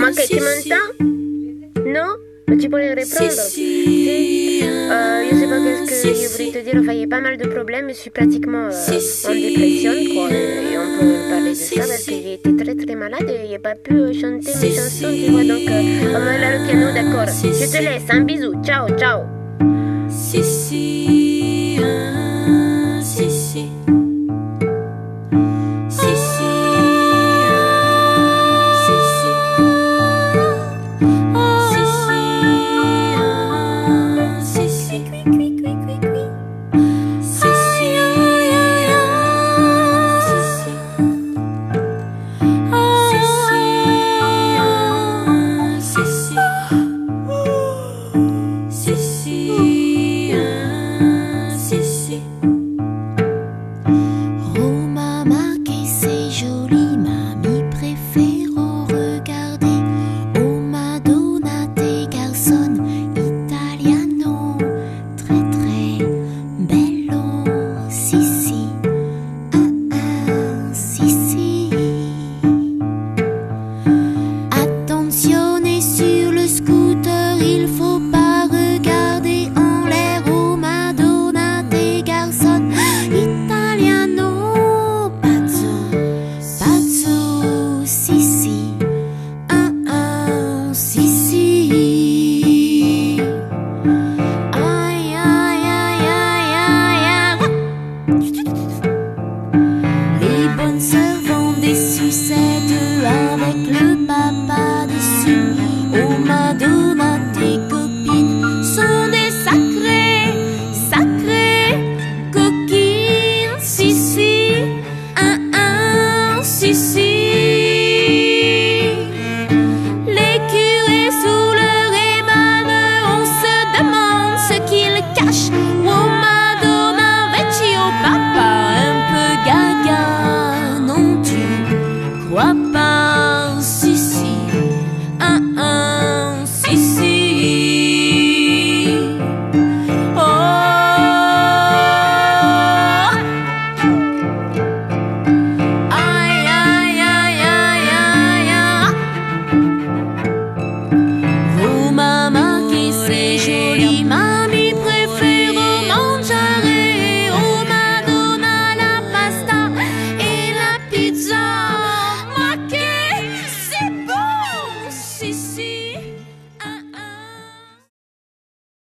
ma que tu m'entends ? Non ? Mais tu pourrais reprendre. Si, euh, je sais pas qu'est-ce que je voulais te dire, enfin il y a pas mal de problèmes, je suis pratiquement euh, en dépression quoi, et on peut parler de ça parce que j'ai été très très malade et j'ai pas pu euh, chanter mes chansons, tu vois, donc euh, on va aller au piano, d'accord, je te laisse, un bisou, ciao, ciao.